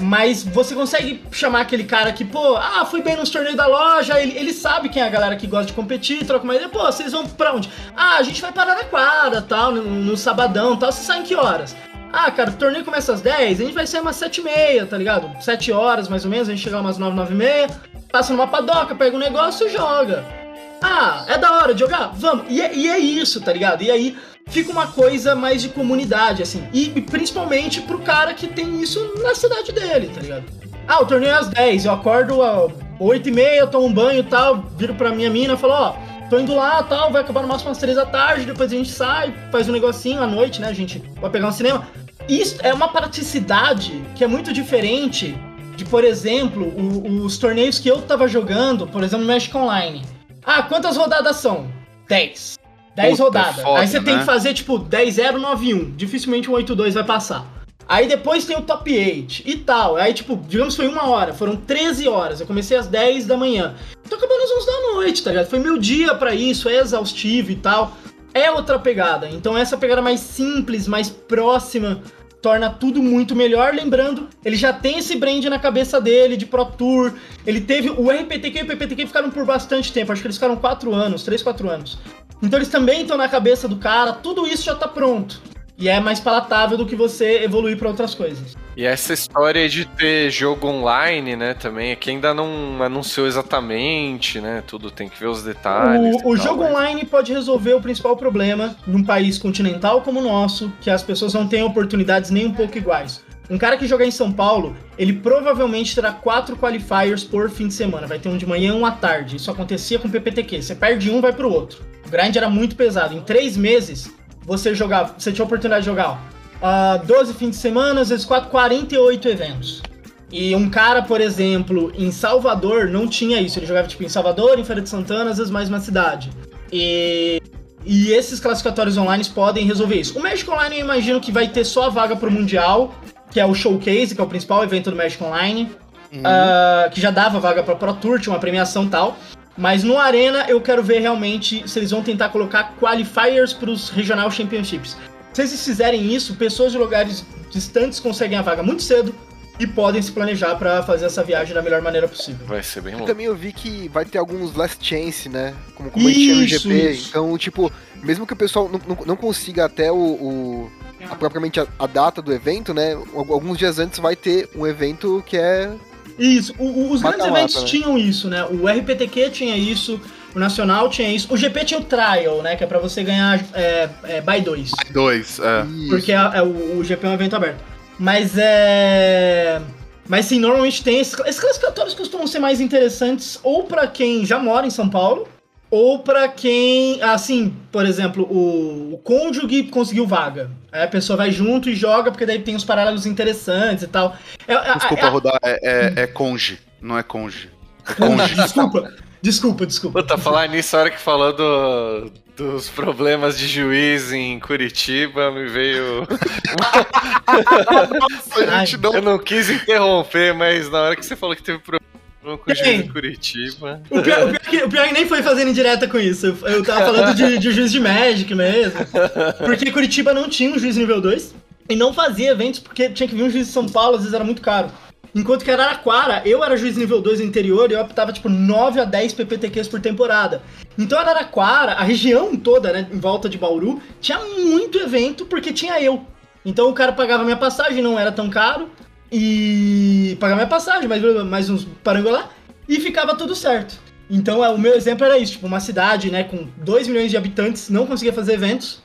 mas você consegue chamar aquele cara que, pô, fui bem nos torneios da loja, ele sabe quem é a galera que gosta de competir, troca uma ideia, pô, vocês vão pra onde? A gente vai para Araraquara, tal, no sabadão, tal, vocês saem que horas? Cara, o torneio começa às 10, a gente vai sair umas 7h30, tá ligado? 7 horas, mais ou menos, a gente chega umas 9, 9h30, passa numa padoca, pega um negócio e joga. É da hora de jogar? Vamos! E é isso, tá ligado? E aí fica uma coisa mais de comunidade, assim. E principalmente pro cara que tem isso na cidade dele, tá ligado? O torneio é às 10, eu acordo às 8h30, tomo um banho e tal, viro pra minha mina e falo, tô indo lá e tal, vai acabar no máximo às 3 da tarde, depois a gente sai, faz um negocinho à noite, né, a gente vai pegar um cinema. Isso é uma praticidade que é muito diferente de, por exemplo, os torneios que eu tava jogando, por exemplo, no Magic Online. Quantas rodadas são? 10. 10 rodadas. Foda, aí você tem que fazer, tipo, 10-0, 9-1. Dificilmente um 8-2 vai passar. Aí depois tem o top 8 e tal. Aí, tipo, digamos que foi 1 hora. Foram 13 horas. Eu comecei às 10 da manhã. Tô acabando às 11 da noite, tá ligado? Foi meu dia pra isso. É exaustivo e tal. É outra pegada. Então essa pegada mais simples, mais próxima torna tudo muito melhor. Lembrando, ele já tem esse brand na cabeça dele, de Pro Tour. Ele teve o RPTQ e o PPTQ ficaram por bastante tempo. Acho que eles ficaram 4 anos, 3, 4 anos. Então eles também estão na cabeça do cara. Tudo isso já tá pronto. E é mais palatável do que você evoluir para outras coisas. E essa história de ter jogo online, né, também, é que ainda não anunciou exatamente, né, tudo, tem que ver os detalhes. O jogo online pode resolver o principal problema num país continental como o nosso, que as pessoas não têm oportunidades nem um pouco iguais. Um cara que jogar em São Paulo, ele provavelmente terá 4 qualifiers por fim de semana. Vai ter um de manhã e um à tarde. Isso acontecia com o PPTQ. Você perde um, vai pro outro. O grind era muito pesado. Em 3 meses, você tinha a oportunidade de jogar 12 fins de semana, às vezes 48 eventos. E um cara, por exemplo, em Salvador, não tinha isso. Ele jogava tipo em Salvador, em Feira de Santana, às vezes mais uma cidade. E esses classificatórios online podem resolver isso. O Magic Online eu imagino que vai ter só a vaga pro Mundial, que é o Showcase, que é o principal evento do Magic Online, que já dava vaga pra Pro Tour, tinha uma premiação e tal. Mas no Arena eu quero ver realmente se eles vão tentar colocar qualifiers pros Regional Championships. Se eles fizerem isso, pessoas de lugares distantes conseguem a vaga muito cedo e podem se planejar pra fazer essa viagem da melhor maneira possível. Vai ser bem louco. Eu também vi que vai ter alguns last chance, né? Como a gente tinha no GP. Isso. Então, tipo, mesmo que o pessoal não consiga até propriamente a data do evento, né? Alguns dias antes vai ter um evento que é... Isso, os grandes eventos tinham isso, né? O RPTQ tinha isso, o Nacional tinha isso, o GP tinha o Trial, né? Que é pra você ganhar by 2. By 2, é. Porque o GP é um evento aberto. Mas sim, normalmente tem... Esses classificatórios costumam ser mais interessantes ou pra quem já mora em São Paulo, ou pra quem, assim, por exemplo, o cônjuge conseguiu vaga. Aí a pessoa vai junto e joga, porque daí tem uns paralelos interessantes e tal. Desculpa, Rodar, é conge, não é conge. É conge. Desculpa. Puta, falar nisso, a hora que falou dos problemas de juiz em Curitiba, me veio... Nossa, eu não quis interromper, mas na hora que você falou que teve problema... Juiz de Curitiba. O pior nem foi fazendo indireta com isso. Eu tava falando de juiz de Magic mesmo. Porque Curitiba não tinha um juiz nível 2 e não fazia eventos porque tinha que vir um juiz de São Paulo, às vezes era muito caro. Enquanto que Araraquara, eu era juiz nível 2 no interior e eu optava tipo 9 a 10 PPTQs por temporada. Então Araraquara, a região toda, né, em volta de Bauru, tinha muito evento porque tinha eu. Então o cara pagava minha passagem, não era tão caro. E pagar minha passagem, mais uns parangolá, e ficava tudo certo. Então o meu exemplo era isso, tipo, uma cidade, né, com 2 milhões de habitantes não conseguia fazer eventos,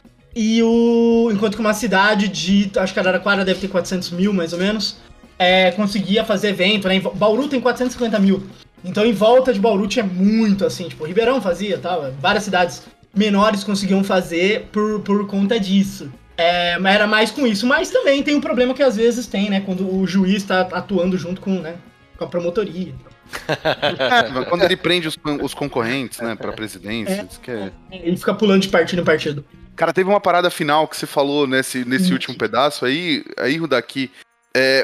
enquanto que uma cidade de, acho que Araraquara deve ter 400 mil mais ou menos, conseguia fazer evento, né, Bauru tem 450 mil, então em volta de Bauru tinha muito, assim, tipo, Ribeirão fazia, tal, várias cidades menores conseguiam fazer por conta disso. Era mais com isso, mas também tem um problema que às vezes tem, né? Quando o juiz tá atuando junto com a promotoria. Quando ele prende os concorrentes, né? Pra presidência. Ele fica pulando de partido em partido. Cara, teve uma parada final que você falou nesse último pedaço aí Rudaqui.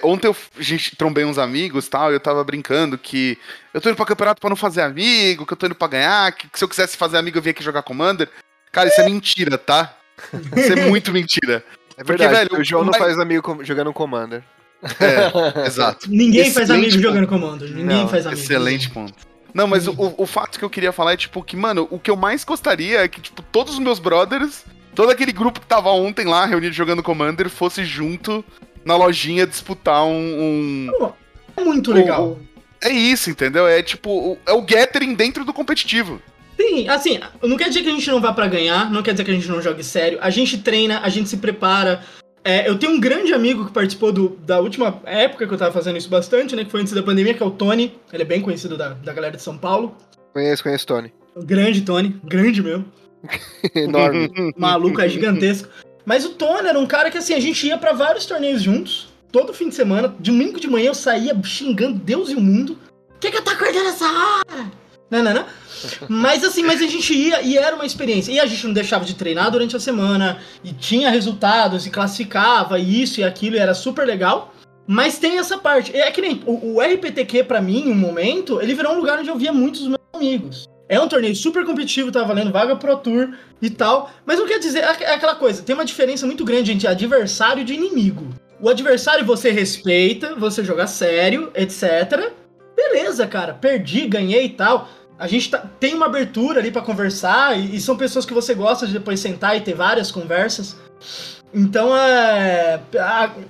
Ontem a gente trombei uns amigos e tal, e eu tava brincando que eu tô indo pra campeonato pra não fazer amigo, que eu tô indo pra ganhar, que se eu quisesse fazer amigo eu vinha aqui jogar Commander. Cara, isso é mentira, tá? Isso é muito mentira. É verdade, porque, velho, o João não faz amigo jogando Commander. Exato. Ninguém faz amigo jogando Commander. Ninguém faz amigo. Excelente ponto. Não, mas o fato que eu queria falar é, tipo, que, mano, o que eu mais gostaria é que, tipo, todos os meus brothers, todo aquele grupo que tava ontem lá, reunido jogando Commander, fosse junto na lojinha disputar É muito legal. É isso, entendeu? É, tipo, é o gathering dentro do competitivo. Sim, assim, não quer dizer que a gente não vá pra ganhar, não quer dizer que a gente não jogue sério. A gente treina, a gente se prepara. Eu tenho um grande amigo que participou da última época que eu tava fazendo isso bastante, né? Que foi antes da pandemia, que é o Tony. Ele é bem conhecido da galera de São Paulo. Conheço o Tony. O grande Tony, grande meu. Enorme. Maluco, é gigantesco. Mas o Tony era um cara que, assim, a gente ia pra vários torneios juntos, todo fim de semana. Domingo de manhã eu saía xingando Deus e o mundo. Que eu tô acordando essa hora? Não. Mas assim, a gente ia e era uma experiência. E a gente não deixava de treinar durante a semana, e tinha resultados, e classificava, e isso e aquilo, e era super legal. Mas tem essa parte. É que nem o RPTQ, pra mim, em um momento, ele virou um lugar onde eu via muitos dos meus amigos. É um torneio super competitivo, tá valendo vaga Pro Tour e tal. Mas não quer dizer, é aquela coisa, tem uma diferença muito grande entre adversário e inimigo. O adversário você respeita, você joga sério, etc. Beleza, cara, perdi, ganhei e tal. A gente tem uma abertura ali pra conversar e são pessoas que você gosta de depois sentar e ter várias conversas. Então,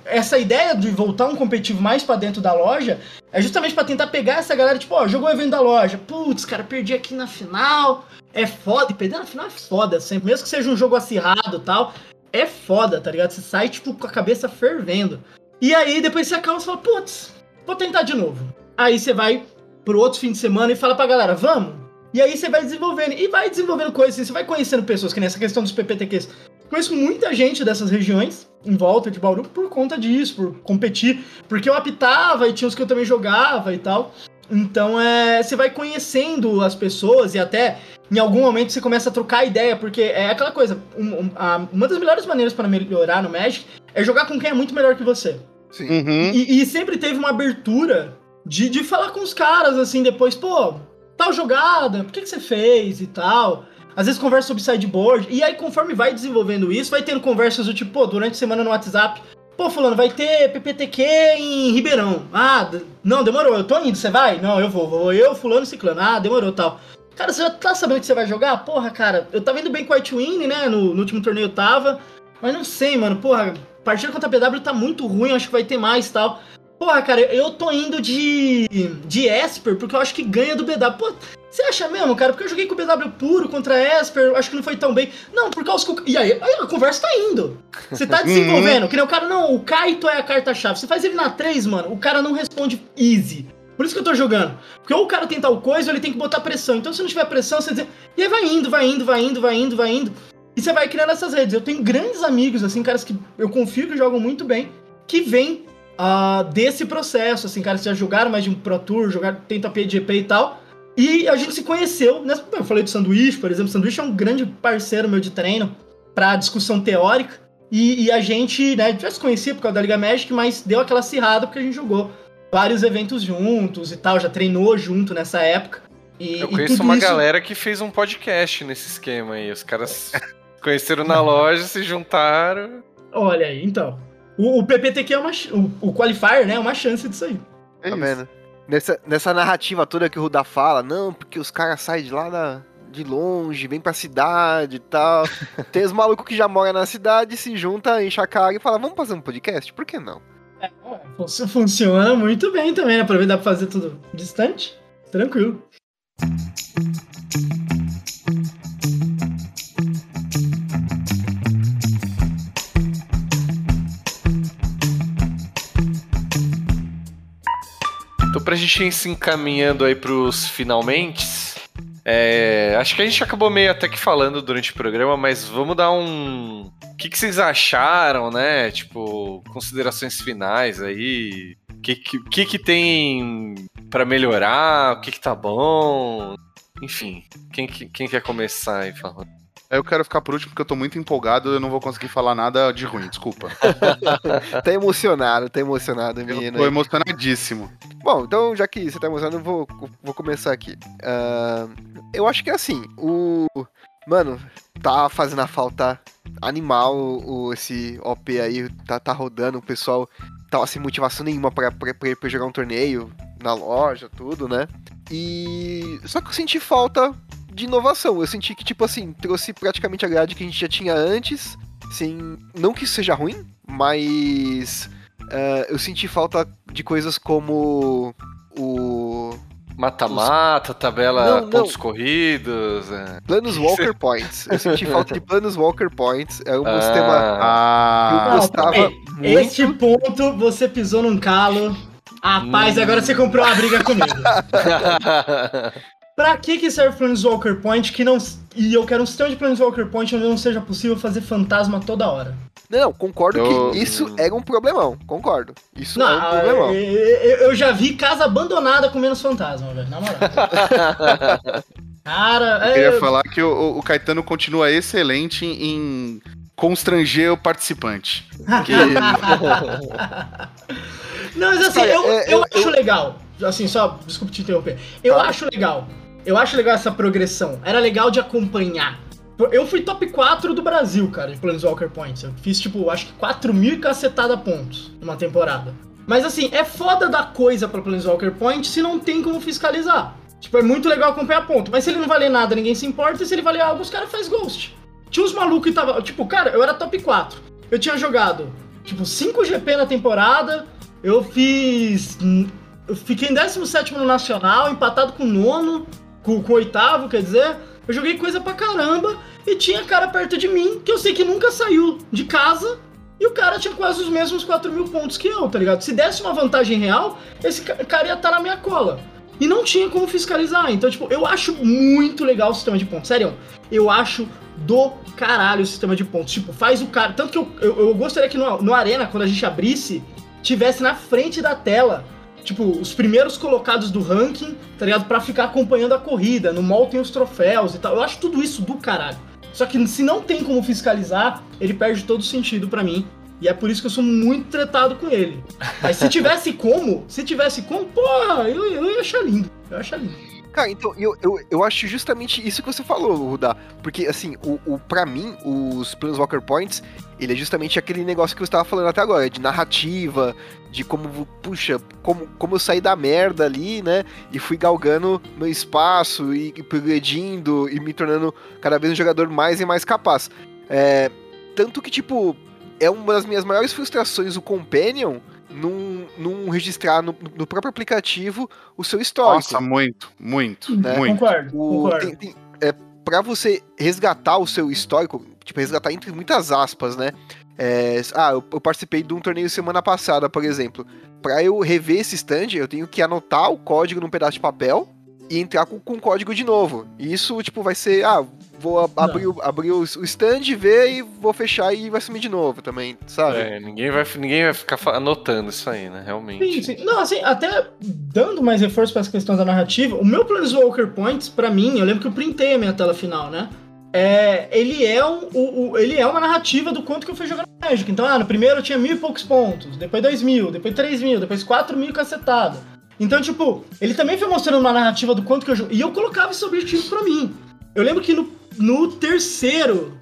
essa ideia de voltar um competitivo mais pra dentro da loja é justamente pra tentar pegar essa galera, tipo, ó, jogou o evento da loja. Putz, cara, perdi aqui na final. É foda. E perder na final é foda sempre. Mesmo que seja um jogo acirrado e tal, é foda, tá ligado? Você sai, tipo, com a cabeça fervendo. E aí, depois você acalma e fala, putz, vou tentar de novo. Aí você vai pro outro fim de semana e fala pra galera, vamos? E aí você vai desenvolvendo. E vai desenvolvendo coisas assim, você vai conhecendo pessoas, que nessa questão dos PPTQs. Conheço muita gente dessas regiões, em volta de Bauru, por conta disso, por competir. Porque eu apitava e tinha os que eu também jogava e tal. Então, você vai conhecendo as pessoas e até, em algum momento, você começa a trocar ideia. Porque é aquela coisa, uma das melhores maneiras para melhorar no Magic é jogar com quem é muito melhor que você. Sim. Uhum. E sempre teve uma abertura de falar com os caras, assim, depois, pô, tal jogada, por que você fez e tal. Às vezes conversa sobre sideboard, e aí conforme vai desenvolvendo isso, vai tendo conversas do tipo, pô, durante a semana no WhatsApp, pô, fulano, vai ter PPTQ em Ribeirão. Ah, não, demorou, eu tô indo, você vai? Não, eu vou eu, fulano, ciclano. Ah, demorou, tal. Cara, você já tá sabendo que você vai jogar? Porra, cara, eu tava indo bem com a Twin, né, no último torneio eu tava, mas não sei, mano, porra, partida contra a BW tá muito ruim, acho que vai ter mais, tal. Porra, cara, eu tô indo de Esper, porque eu acho que ganha do BW. Pô, você acha mesmo, cara? Porque eu joguei com o BW puro contra a Esper, eu acho que não foi tão bem. Não, por causa que... E aí, a conversa tá indo. Você tá desenvolvendo. Que nem o cara, não, o Kaito é a carta-chave. Você faz ele na 3, mano, o cara não responde easy. Por isso que eu tô jogando. Porque ou o cara tem tal coisa, ou ele tem que botar pressão. Então, se não tiver pressão, você diz... E aí vai indo. E você vai criando essas redes. Eu tenho grandes amigos, assim, caras que eu confio que jogam muito bem, que vêm... desse processo, assim, cara, já jogaram mais de um Pro Tour, jogaram, tenta PGP e tal, e a gente se conheceu, né? Eu falei do Sanduíche, por exemplo, o Sanduíche é um grande parceiro meu de treino pra discussão teórica, e a gente, né, já se conhecia por causa da Liga Magic, mas deu aquela acirrada porque a gente jogou vários eventos juntos e tal, já treinou junto nessa época. Eu conheço uma galera que fez um podcast nesse esquema aí, os caras conheceram na loja, se juntaram. Olha aí, então... O PPTQ é uma... O Qualifier, né? É uma chance disso aí. É tá vendo? Nessa narrativa toda que o Rudá fala, não, porque os caras saem de lá de longe, vêm pra cidade e tal. Tem os malucos que já moram na cidade, se juntam, enchem a cara e falam, vamos fazer um podcast? Por que não? Funciona muito bem também, né? Aproveitar pra fazer tudo distante, tranquilo. Pra gente ir se encaminhando aí pros finalmente, acho que a gente acabou meio até que falando durante o programa, mas vamos dar um... O que vocês acharam, né? Tipo, considerações finais aí, o que tem pra melhorar, o que tá bom, enfim, quem quer começar aí falando? Eu quero ficar por último porque eu tô muito empolgado, eu não vou conseguir falar nada de ruim, desculpa. Tá emocionado, menino. Eu tô emocionadíssimo. Bom, então, já que você tá emocionado, eu vou começar aqui. Eu acho que é assim, Mano, tá fazendo a falta animal esse OP aí, tá rodando, o pessoal tava sem motivação nenhuma pra ir pra jogar um torneio na loja, tudo, né? E... Só que eu senti falta... de inovação, eu senti que, tipo assim, trouxe praticamente a grade que a gente já tinha antes, assim, não que isso seja ruim, mas eu senti falta de coisas como o... Mata-mata, tabela, não. Pontos corridos... Planeswalker Points, eu senti falta de Planeswalker Points, é um sistema que eu gostava muito. Este ponto, você pisou num calo, rapaz, agora você comprou uma briga comigo. Pra que serve Planeswalker Point que não... E eu quero um sistema de Planeswalker Point onde não seja possível fazer fantasma toda hora. Não, concordo que isso era um problemão. Concordo. Isso não, é um problemão. Eu já vi casa abandonada com menos fantasma, velho. Na moral. Cara... Eu queria falar que o Caetano continua excelente em constranger o participante. Que... Não, mas assim, eu acho legal. Assim, só... Desculpa te interromper. Eu acho legal. Eu acho legal essa progressão. Era legal de acompanhar. Eu fui top 4 do Brasil, cara, de Planeswalker Points. Eu fiz, tipo, acho que 4 mil e cacetada pontos numa temporada. Mas, assim, é foda dar coisa pra Planeswalker Point se não tem como fiscalizar. Tipo, é muito legal acompanhar ponto. Mas se ele não valer nada, ninguém se importa. E se ele valer algo, os caras fazem ghost. Tinha uns malucos que tava... Tipo, cara, eu era top 4. Eu tinha jogado, tipo, 5 GP na temporada. Eu fiz... Eu fiquei em 17º no Nacional, empatado com o 9º, com o 8º, quer dizer... Eu joguei coisa pra caramba e tinha cara perto de mim que eu sei que nunca saiu de casa e o cara tinha quase os mesmos 4 mil pontos que eu, tá ligado? Se desse uma vantagem real, esse cara ia estar na minha cola. E não tinha como fiscalizar. Então, tipo, eu acho muito legal o sistema de pontos. Sério, eu acho do caralho o sistema de pontos. Tipo, faz o cara... Tanto que eu gostaria que no Arena, quando a gente abrisse, tivesse na frente da tela... Tipo, os primeiros colocados do ranking, tá ligado? Pra ficar acompanhando a corrida. No mall tem os troféus e tal. Eu acho tudo isso do caralho. Só que se não tem como fiscalizar, ele perde todo o sentido pra mim. E é por isso que eu sou muito tretado com ele. Mas se tivesse como, porra, eu ia achar lindo. Eu ia achar lindo. Cara, então, eu acho justamente isso que você falou, Rudá. Porque, assim, pra mim, os Planeswalker Points, ele é justamente aquele negócio que eu estava falando até agora, de narrativa, de como, puxa, como eu saí da merda ali, né, e fui galgando meu espaço, e progredindo, e me tornando cada vez um jogador mais e mais capaz. É, tanto que, tipo, é uma das minhas maiores frustrações o Companion... Não registrar no próprio aplicativo o seu histórico. Nossa, muito, né? Muito. Concordo. Pra você resgatar o seu histórico, tipo, resgatar entre muitas aspas, né? Eu participei de um torneio semana passada, por exemplo. Pra eu rever esse stand, eu tenho que anotar o código num pedaço de papel e entrar com o código de novo. E isso, tipo, vai ser... vou abrir o stand, ver e vou fechar e vai sumir de novo também, sabe? Ninguém vai ficar anotando isso aí, né? Realmente. Sim. Não, assim, até dando mais reforço para essa questão da narrativa, o meu Planeswalker Points, pra mim, eu lembro que eu printei a minha tela final, né? Ele é uma narrativa do quanto que eu fui jogar no Magic. Então, no primeiro eu tinha 1.000 e poucos pontos, depois 2.000, depois 3.000, depois 4.000 cacetada. Então, tipo, ele também foi mostrando uma narrativa do quanto que eu joguei. E eu colocava esse objetivo pra mim. Eu lembro que no terceiro,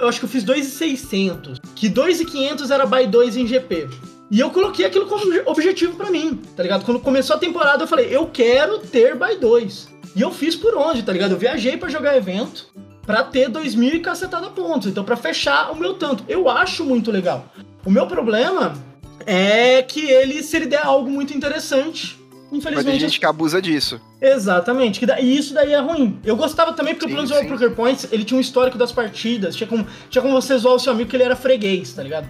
eu acho que eu fiz 2.600, que 2.500 era by 2 em GP. E eu coloquei aquilo como objetivo pra mim, tá ligado? Quando começou a temporada, eu falei, eu quero ter by 2. E eu fiz por onde, tá ligado? Eu viajei pra jogar evento pra ter 2.000 e cacetada pontos, então pra fechar o meu tanto. Eu acho muito legal. O meu problema é que se ele der algo muito interessante... Infelizmente, mas tem gente que abusa disso. Exatamente, e isso daí é ruim. Eu gostava também porque o Planeswalker Points, ele tinha um histórico das partidas, tinha como você zoar o seu amigo que ele era freguês, tá ligado?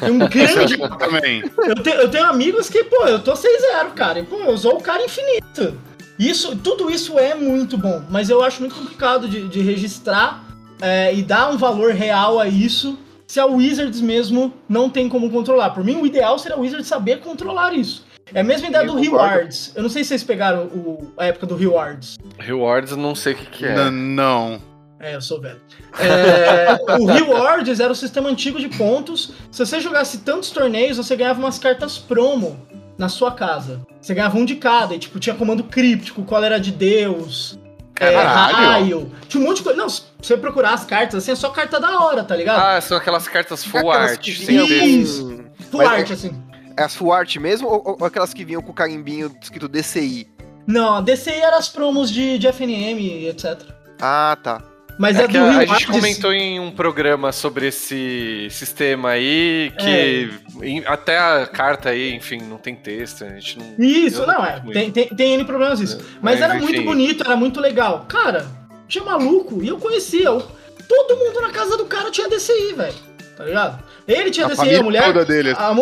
Tem um grande... eu tenho amigos que, pô, eu tô 6-0, cara, e, pô, eu zoo o cara infinito. Tudo isso é muito bom, mas eu acho muito complicado de registrar e dar um valor real a isso, se a Wizards mesmo não tem como controlar. Por mim, o ideal seria a Wizards saber controlar isso. É a mesma ideia do Rewards. Eu não sei se vocês pegaram a época do Rewards. Rewards, não sei o que é. Não. Eu sou velho. O Rewards era o sistema antigo de pontos. Se você jogasse tantos torneios, você ganhava umas cartas promo na sua casa. Você ganhava um de cada. E, tipo, tinha comando críptico, cólera de Deus, raio. Tinha um monte de coisa. Não, se você procurar as cartas, assim, é só carta da hora, tá ligado? São aquelas cartas full art. Isso. Full art, assim. É as full art mesmo ou aquelas que vinham com o carimbinho escrito DCI? Não, a DCI era as promos de FNM, etc. Ah, tá. Mas é do Rio Arts. A gente comentou em um programa sobre esse sistema aí, que até a carta aí, enfim, não tem texto, a gente não... Isso, não, tem N problemas isso. Mas era muito bonito, era muito legal. Cara, tinha maluco, e eu conhecia. Todo mundo na casa do cara tinha DCI, velho. Tá ligado? Ele tinha DCI, a mulher.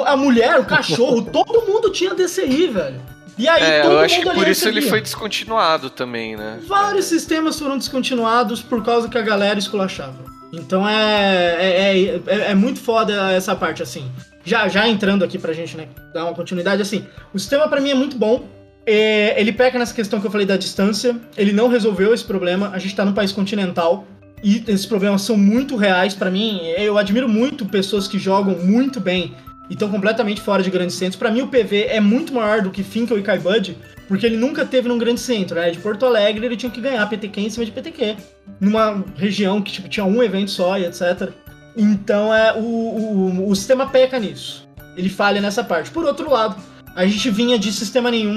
A mulher, o cachorro, todo mundo tinha DCI, velho. E aí todo mundo. Eu acho que por isso ele foi descontinuado também, né? Vários sistemas foram descontinuados por causa que a galera esculachava. Então é muito foda essa parte, assim. Já entrando aqui pra gente, né, dar uma continuidade, assim. O sistema pra mim é muito bom. Ele peca nessa questão que eu falei da distância. Ele não resolveu esse problema. A gente tá num país continental. E esses problemas são muito reais pra mim. Eu admiro muito pessoas que jogam muito bem e estão completamente fora de grandes centros. Pra mim, o PV é muito maior do que Finkel e Kaibud, Porque ele nunca teve num grande centro, né? De Porto Alegre ele tinha que ganhar PTQ em cima de PTQ. Numa região que tipo, tinha um evento só e etc. Então é, o sistema peca nisso. Ele falha nessa parte. Por outro lado, a gente vinha de sistema nenhum.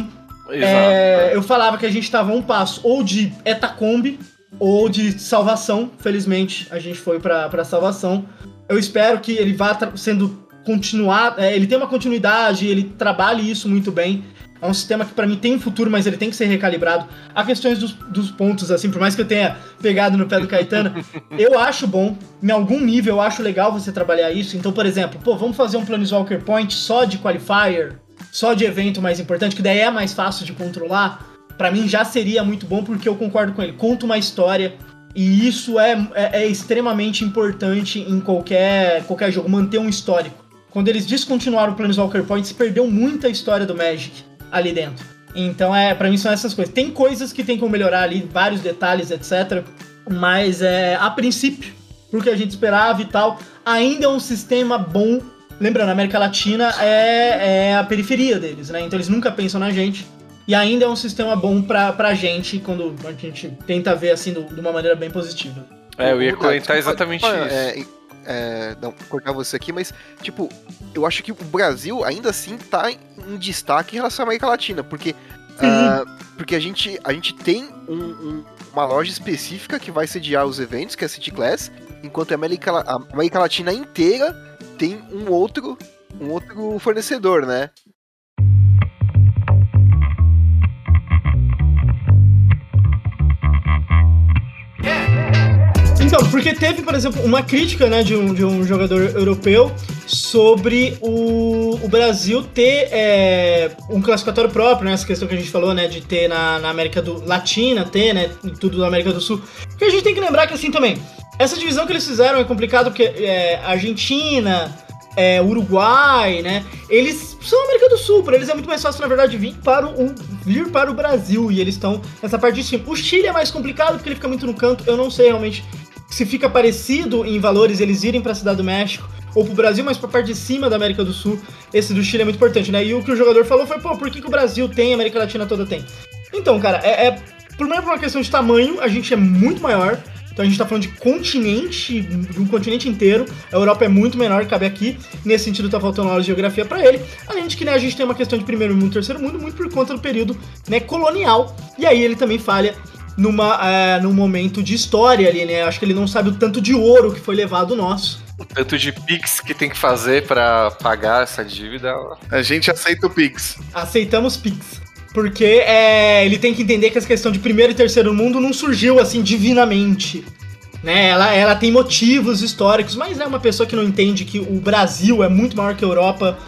Exato. É, eu falava que a gente tava a um passo ou de Etacombi ou de Salvação. Felizmente a gente foi pra Salvação. Eu espero que ele vá sendo continuado. É, ele tem uma continuidade, ele trabalhe isso muito bem. É um sistema que pra mim tem um futuro, mas ele tem que ser recalibrado. Há questões dos pontos, assim, por mais que eu tenha pegado no pé do Caetano, eu acho bom, em algum nível eu acho legal você trabalhar isso. Então, por exemplo, pô, vamos fazer um Planeswalker Point só de Qualifier, só de evento mais importante, que daí é mais fácil de controlar. Pra mim já seria muito bom, porque eu concordo com ele. Conta uma história, e isso é extremamente importante em qualquer jogo, manter um histórico. Quando eles descontinuaram o Planeswalker Point, se perdeu muita história do Magic ali dentro. Então, pra mim são essas coisas. Tem coisas que tem como melhorar ali, vários detalhes, etc. Mas, a princípio, porque a gente esperava e tal, ainda é um sistema bom. Lembrando, a América Latina é a periferia deles, né? Então, eles nunca pensam na gente. E ainda é um sistema bom pra gente, quando a gente tenta ver, assim, de uma maneira bem positiva. Eu ia comentar exatamente isso. Não, vou cortar você aqui, mas tipo, eu acho que o Brasil ainda assim tá em destaque em relação à América Latina, porque, porque a gente tem uma loja específica que vai sediar os eventos, que é a City Class, enquanto a América Latina inteira tem um outro fornecedor, né? Então, porque teve, por exemplo, uma crítica, né, de um jogador europeu sobre o Brasil ter um classificatório próprio, né, essa questão que a gente falou, né, de ter na América Latina, ter, né, tudo na América do Sul. Porque a gente tem que lembrar que, assim, também, essa divisão que eles fizeram é complicado porque Argentina, Uruguai, né, eles são América do Sul, pra eles é muito mais fácil, na verdade, vir para o Brasil, e eles estão nessa parte de cima. O Chile é mais complicado porque ele fica muito no canto, eu não sei realmente se fica parecido em valores eles irem para a Cidade do México ou pro Brasil, mas pra parte de cima da América do Sul, esse do Chile é muito importante, né? E o que o jogador falou foi, pô, por que o Brasil tem, a América Latina toda tem? Então, cara, primeiro por uma questão de tamanho, a gente é muito maior, então a gente tá falando de um continente inteiro, a Europa é muito menor, cabe aqui, nesse sentido tá faltando aula de geografia pra ele, além de que, né, a gente tem uma questão de primeiro mundo e terceiro mundo, muito por conta do período, né, colonial, e aí ele também falha num momento de história ali, né? Acho que ele não sabe o tanto de ouro que foi levado nosso. O tanto de Pix que tem que fazer pra pagar essa dívida. A gente aceita o Pix. Aceitamos Pix. Porque ele tem que entender que essa questão de primeiro e terceiro mundo não surgiu assim divinamente, né? Ela tem motivos históricos, mas é uma pessoa que não entende que o Brasil é muito maior que a Europa,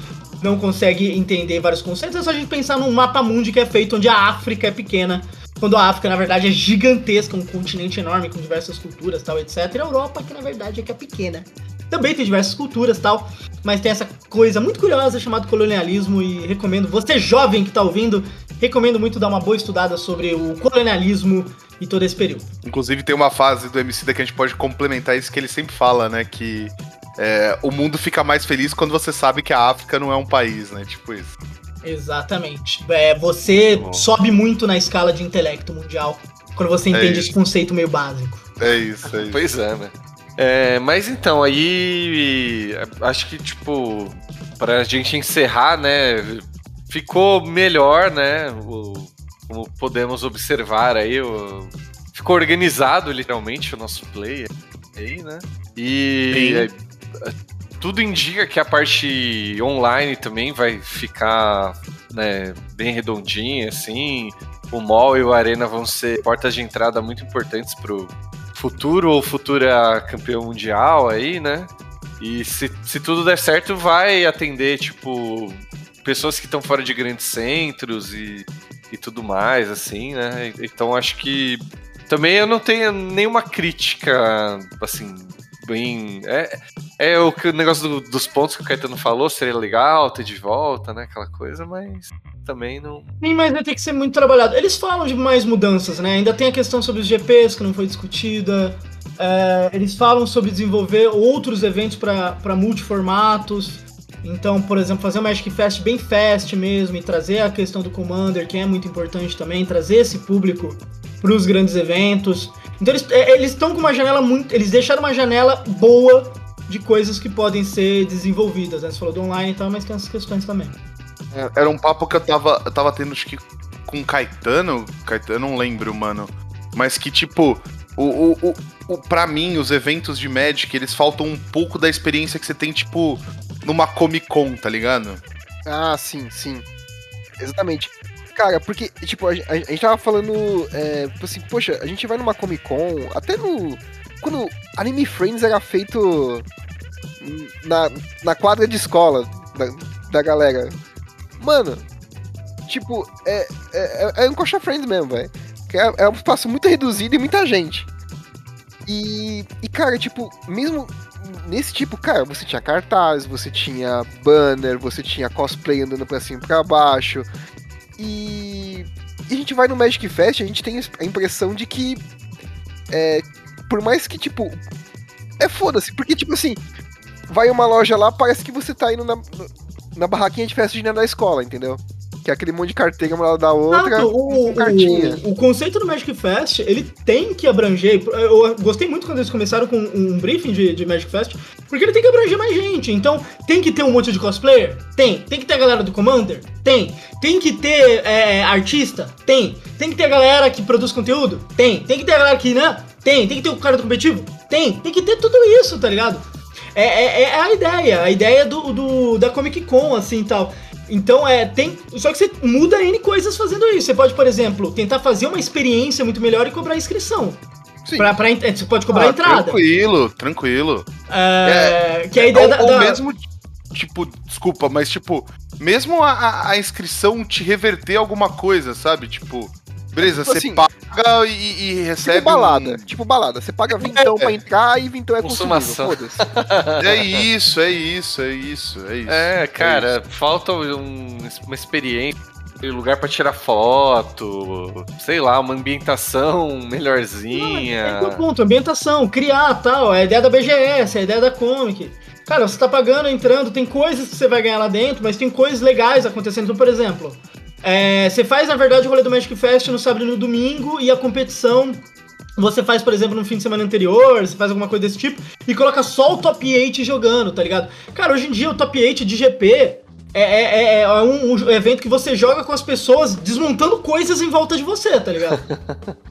não consegue entender vários conceitos. É só a gente pensar num mapa mundi que é feito onde a África é pequena, quando a África, na verdade, é gigantesca, um continente enorme com diversas culturas, tal, etc. E a Europa, que na verdade é que é pequena, também tem diversas culturas, tal, mas tem essa coisa muito curiosa chamada colonialismo, e recomendo, você jovem que tá ouvindo, recomendo muito dar uma boa estudada sobre o colonialismo e todo esse período. Inclusive tem uma fase do Emicida que a gente pode complementar isso que ele sempre fala, né, que o mundo fica mais feliz quando você sabe que a África não é um país, né, tipo isso. Exatamente. Você sobe muito na escala de intelecto mundial quando você entende esse conceito meio básico. É isso. Pois é, né? Mas então, aí acho que, tipo, pra gente encerrar, né? Ficou melhor, né? Como podemos observar aí, ficou organizado literalmente o nosso play aí, né? E tudo indica que a parte online também vai ficar, né, bem redondinha, assim. O Mall e o Arena vão ser portas de entrada muito importantes pro futuro ou futura campeão mundial aí, né? E se tudo der certo, vai atender, tipo, pessoas que estão fora de grandes centros e tudo mais, assim, né? Então, acho que também eu não tenho nenhuma crítica, assim, bem... o negócio dos pontos que o Caetano falou, seria legal ter de volta, né, aquela coisa, mas também não... Sim, mas vai ter que ser muito trabalhado. Eles falam de mais mudanças, né, ainda tem a questão sobre os GPs que não foi discutida, eles falam sobre desenvolver outros eventos para multiformatos, Então, por exemplo, fazer o Magic Fest bem fast mesmo e trazer a questão do Commander, que é muito importante também, trazer esse público para os grandes eventos. Então eles estão com uma janela muito... Eles deixaram uma janela boa de coisas que podem ser desenvolvidas, né? Você falou do online e tal, mas tem essas questões também. Era um papo que eu tava tendo, acho que com o Caetano, não lembro, mano. Mas que, tipo, pra mim, os eventos de Magic, eles faltam um pouco da experiência que você tem, tipo, numa Comic Con, tá ligado? Ah, sim, sim. Exatamente. Cara, porque, tipo, a gente tava falando, assim, poxa, a gente vai numa Comic Con, até no... Quando Anime Friends era feito na quadra de escola da galera. Mano, tipo, é um Coxa Friends mesmo, velho. É um espaço muito reduzido e muita gente. E, cara, tipo, mesmo nesse tipo, cara, você tinha cartaz, você tinha banner, você tinha cosplay andando pra cima e pra baixo. E a gente vai no Magic Fest, a gente tem a impressão de que... Por mais que, tipo, foda-se, porque, tipo assim, vai uma loja lá, parece que você tá indo na barraquinha de festa junina da escola, entendeu? Que é aquele monte de carteira uma da outra, cartinha. O conceito do Magic Fest, ele tem que abranger, eu gostei muito quando eles começaram com um briefing de Magic Fest, porque ele tem que abranger mais gente, então tem que ter um monte de cosplayer? Tem que ter a galera do Commander? Tem que ter artista? Tem que ter a galera que produz conteúdo? Tem que ter a galera que, né? Tem que ter o cara do competitivo? Tem que ter tudo isso, tá ligado? É a ideia da Comic Con, assim, e tal. Então, tem... Só que você muda N coisas fazendo isso. Você pode, por exemplo, tentar fazer uma experiência muito melhor e cobrar inscrição. Sim. Você pode cobrar entrada. Tranquilo. Que é a ideia ou mesmo, tipo, desculpa, mas, tipo, mesmo a inscrição te reverter alguma coisa, sabe? Tipo... Beleza, você assim, paga e recebe. Tipo balada. Você paga R$20 pra entrar e R$20 é consumação. Foda-se. É isso. Cara, falta uma experiência, lugar pra tirar foto, sei lá, uma ambientação melhorzinha. Não, é ponto, ambientação, criar tal. É a ideia da BGS, é a ideia da Comic. Cara, você tá pagando, entrando, tem coisas que você vai ganhar lá dentro, mas tem coisas legais acontecendo. Então, por exemplo. Você faz, na verdade, o rolê do Magic Fest no sábado e no domingo, e a competição você faz, por exemplo, no fim de semana anterior, você faz alguma coisa desse tipo, e coloca só o Top 8 jogando, tá ligado? Cara, hoje em dia o Top 8 de GP é um evento que você joga com as pessoas desmontando coisas em volta de você, tá ligado?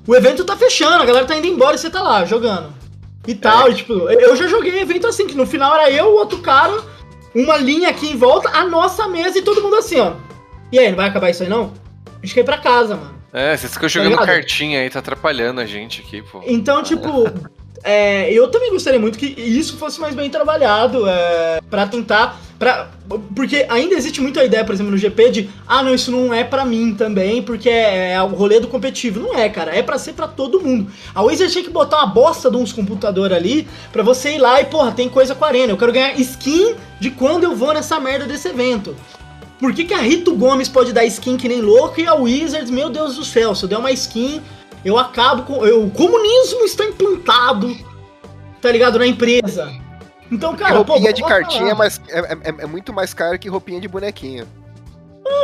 O evento tá fechando, a galera tá indo embora e você tá lá, jogando. E tal, e, tipo, eu já joguei evento assim, que no final era eu, o outro cara, uma linha aqui em volta, a nossa mesa e todo mundo assim, ó. E aí, não vai acabar isso aí, não? A gente quer ir pra casa, mano. Vocês ficam jogando cartinha aí, tá atrapalhando a gente aqui, pô. Então, tipo, eu também gostaria muito que isso fosse mais bem trabalhado, pra tentar... Porque ainda existe muita ideia, por exemplo, no GP de... Ah, não, isso não é pra mim também, porque é o rolê do competitivo. Não é, cara. É pra ser pra todo mundo. A Wizards tinha que botar uma bosta de uns computadores ali pra você ir lá e, porra, tem coisa com a Arena. Eu quero ganhar skin de quando eu vou nessa merda desse evento. Por que a Rito Gomes pode dar skin que nem louca e a Wizards, meu Deus do céu, se eu der uma skin, eu acabo com... O comunismo está implantado, tá ligado, na empresa. Então, cara... Porque roupinha de cartinha mas é muito mais caro que roupinha de bonequinho.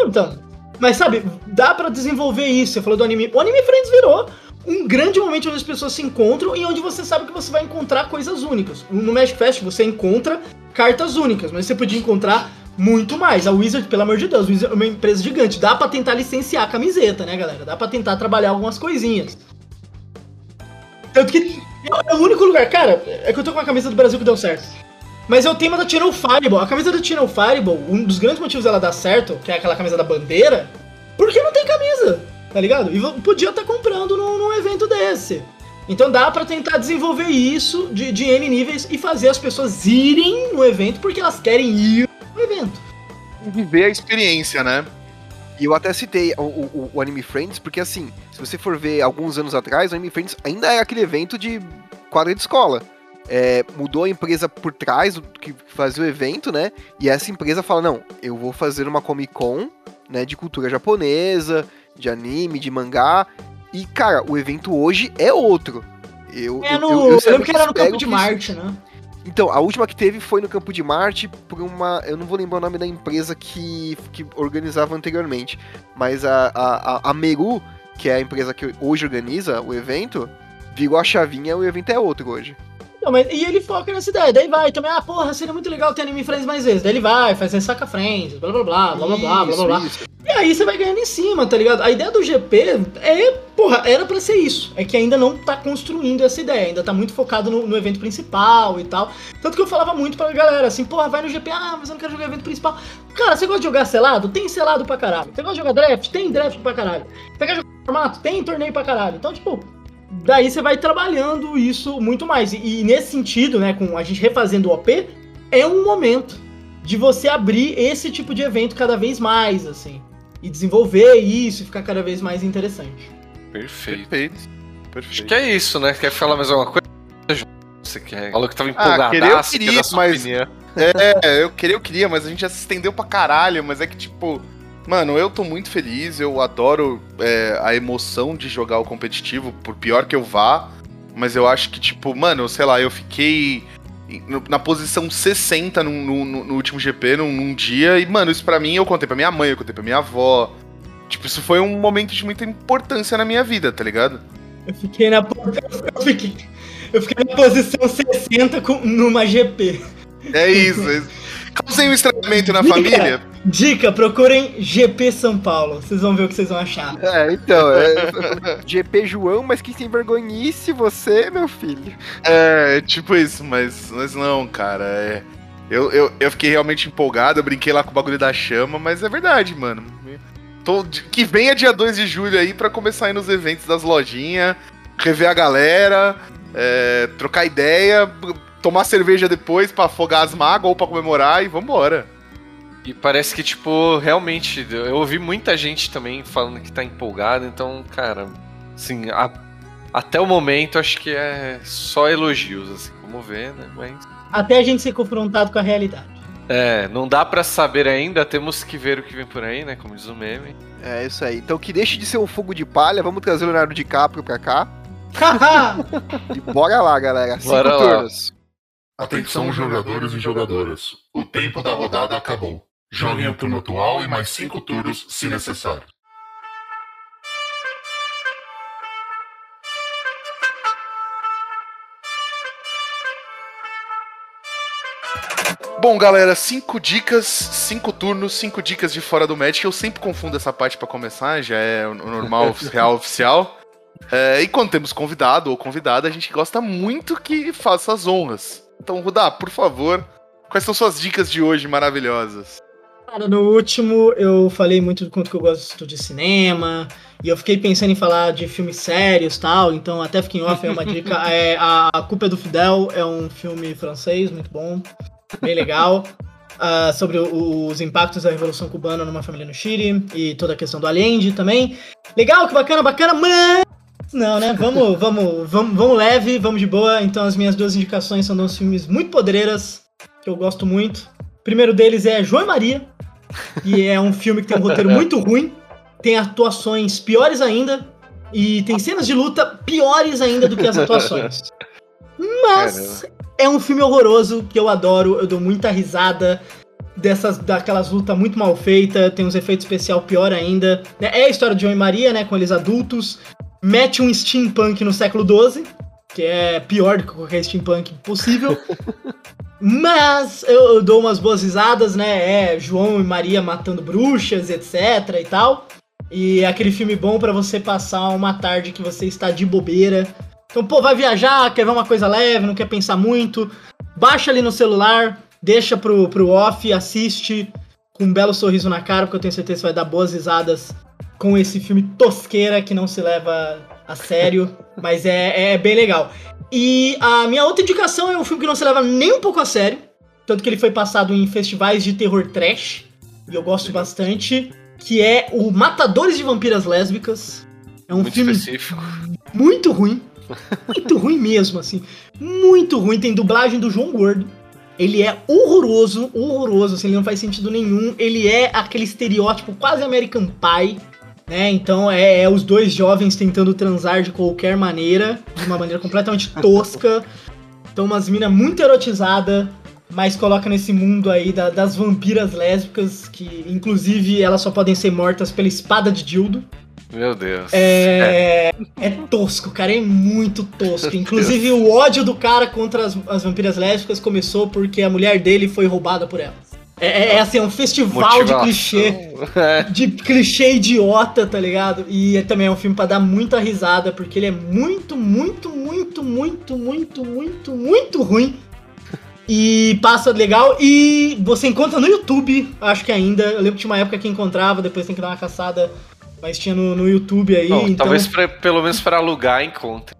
Então, mas sabe, dá pra desenvolver isso. Você falou do anime... O Anime Friends virou um grande momento onde as pessoas se encontram e onde você sabe que você vai encontrar coisas únicas. No Magic Fest você encontra cartas únicas, mas você podia encontrar... Muito mais. A Wizard, pelo amor de Deus, Wizard é uma empresa gigante. Dá pra tentar licenciar a camiseta, né, galera? Dá pra tentar trabalhar algumas coisinhas. Tanto que é o único lugar, cara, é que eu tô com uma camisa do Brasil que deu certo. Mas é o tema da Channel Fireball. A camisa da Channel Fireball, um dos grandes motivos dela dar certo, que é aquela camisa da bandeira, porque não tem camisa, tá ligado? E podia estar comprando num evento desse. Então dá pra tentar desenvolver isso de N níveis e fazer as pessoas irem no evento porque elas querem ir. Evento. Viver a experiência, né? E eu até citei o Anime Friends, porque assim, se você for ver alguns anos atrás, o Anime Friends ainda era aquele evento de quadra de escola. Mudou a empresa por trás, que fazia o evento, né? E essa empresa fala, não, eu vou fazer uma Comic Con, né, de cultura japonesa, de anime, de mangá. E, cara, o evento hoje é outro. Eu lembro que era no Campo de Marte, né? Então, a última que teve foi no Campo de Marte por uma... Eu não vou lembrar o nome da empresa que organizava anteriormente, mas a Meru, que é a empresa que hoje organiza o evento, virou a chavinha, o evento é outro hoje. Não, mas, e ele foca nessa ideia, daí vai também, ah, porra, seria muito legal ter Anime Friends mais vezes, daí ele vai, faz saca Friends, blá blá blá, blá blá blá, blá blá blá, e aí você vai ganhando em cima, tá ligado? A ideia do GP é, porra, era pra ser isso, é que ainda não tá construindo essa ideia, ainda tá muito focado no evento principal e tal, tanto que eu falava muito pra galera, assim, porra, vai no GP, ah, mas eu não quero jogar evento principal, cara, você gosta de jogar selado? Tem selado pra caralho, você gosta de jogar draft? Tem draft pra caralho, você quer jogar formato? Tem torneio pra caralho, então, tipo... Daí você vai trabalhando isso muito mais. E nesse sentido, né, com a gente refazendo o OP, é um momento de você abrir esse tipo de evento cada vez mais, assim. E desenvolver isso e ficar cada vez mais interessante. Perfeito. Perfeito. Acho que é isso, né? Quer falar mais alguma coisa? Você quer? Falou que tava empolgadaço, queria sua opinião. É, eu queria, mas a gente já se estendeu pra caralho, mas é que, tipo... Mano, eu tô muito feliz, eu adoro a emoção de jogar o competitivo, por pior que eu vá, mas eu acho que, tipo, mano, sei lá, eu fiquei na posição 60 no último GP, num dia, e, mano, isso pra mim, eu contei pra minha mãe, eu contei pra minha avó, tipo, isso foi um momento de muita importância na minha vida, tá ligado? Eu fiquei na posição 60 numa GP. É isso, é isso. Causei um estranhamento na família. Dica, procurem GP São Paulo. Vocês vão ver o que vocês vão achar. GP João, mas que sem vergonhice você, meu filho. É, tipo isso, mas não, cara. É, eu fiquei realmente empolgado, eu brinquei lá com o bagulho da chama, mas é verdade, mano. Que venha dia 2 de julho aí pra começar a ir nos eventos das lojinhas, rever a galera, trocar ideia... Tomar cerveja depois pra afogar as mágoas ou pra comemorar e vambora. E parece que, tipo, realmente, eu ouvi muita gente também falando que tá empolgada, então, cara, assim, até o momento acho que é só elogios, assim, como vê, né? Mas... Até a gente ser confrontado com a realidade. É, não dá pra saber ainda, temos que ver o que vem por aí, né? Como diz o meme. É, isso aí. Então que deixe de ser um fogo de palha, vamos trazer o Leonardo DiCaprio pra cá. E bora lá, galera. Bora 5 lá. Turnos. Atenção, jogadores e jogadoras. O tempo da rodada acabou. Joguem o turno atual e mais 5 turnos, se necessário. Bom, galera, 5 dicas, 5 turnos, 5 dicas de fora do Magic. Eu sempre confundo essa parte pra começar, já é o normal, real, oficial. E quando temos convidado ou convidada, a gente gosta muito que faça as honras. Então, Rudá, por favor, quais são suas dicas de hoje maravilhosas? Cara, no último eu falei muito do quanto que eu gosto de cinema, e eu fiquei pensando em falar de filmes sérios e tal, então até fiquei off, é uma dica. A Culpa é do Fidel é um filme francês, muito bom, bem legal, sobre os impactos da Revolução Cubana numa família no Chile, e toda a questão do Allende também. Legal, que bacana, bacana, mano! Não, né? Vamos leve, vamos de boa. Então as minhas 2 indicações são 2 filmes muito podreiras, que eu gosto muito. O primeiro deles é João e Maria, que é um filme que tem um roteiro muito ruim, tem atuações piores ainda, e tem cenas de luta piores ainda do que as atuações. Mas é um filme horroroso, que eu adoro, eu dou muita risada daquelas lutas muito mal feitas, tem uns efeitos especiais pior ainda. É a história de João e Maria, né, com eles adultos. Mete um steampunk no século XII, que é pior do que qualquer steampunk possível. Mas eu dou umas boas risadas, né? É João e Maria matando bruxas, etc e tal. E é aquele filme bom pra você passar uma tarde que você está de bobeira. Então, pô, vai viajar, quer ver uma coisa leve, não quer pensar muito. Baixa ali no celular, deixa pro off, assiste com um belo sorriso na cara, porque eu tenho certeza que vai dar boas risadas com esse filme tosqueira que não se leva a sério, mas é bem legal. E a minha outra indicação é um filme que não se leva nem um pouco a sério, tanto que ele foi passado em festivais de terror trash, e eu gosto bastante, que é o Matadores de Vampiras Lésbicas. É um muito filme específico. Muito ruim mesmo, assim, muito ruim, tem dublagem do João Gordo, ele é horroroso, assim, ele não faz sentido nenhum, ele é aquele estereótipo quase American Pie, né? Então é os 2 jovens tentando transar de qualquer maneira, de uma maneira completamente tosca. Então umas minas muito erotizadas, mas coloca nesse mundo aí das vampiras lésbicas, que inclusive elas só podem ser mortas pela espada de dildo. Meu Deus. É tosco, cara, é muito tosco. Inclusive o ódio do cara contra as vampiras lésbicas começou porque a mulher dele foi roubada por elas. É assim, é um festival de clichê. De clichê idiota, tá ligado? E também é um filme pra dar muita risada, porque ele é muito, muito, muito, muito, muito, muito, muito ruim. E passa legal. E você encontra no YouTube, acho que ainda. Eu lembro que tinha uma época que encontrava, depois tem que dar uma caçada. Mas tinha no YouTube aí. Bom, então... Talvez pelo menos pra alugar encontre.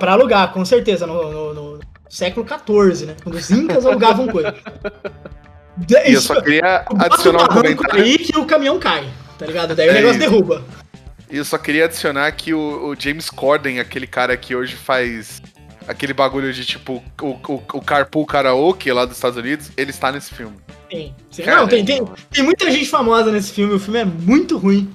Pra alugar, com certeza. No século XIV, né? Quando os incas alugavam coisa. E eu só queria adicionar um comentário aí que o caminhão cai, tá ligado? Daí o negócio derruba. E eu só queria adicionar que o James Corden, aquele cara que hoje faz aquele bagulho de tipo o Carpool Karaoke lá dos Estados Unidos, ele está nesse filme. Sim. Não, tem muita gente famosa nesse filme. O filme é muito ruim,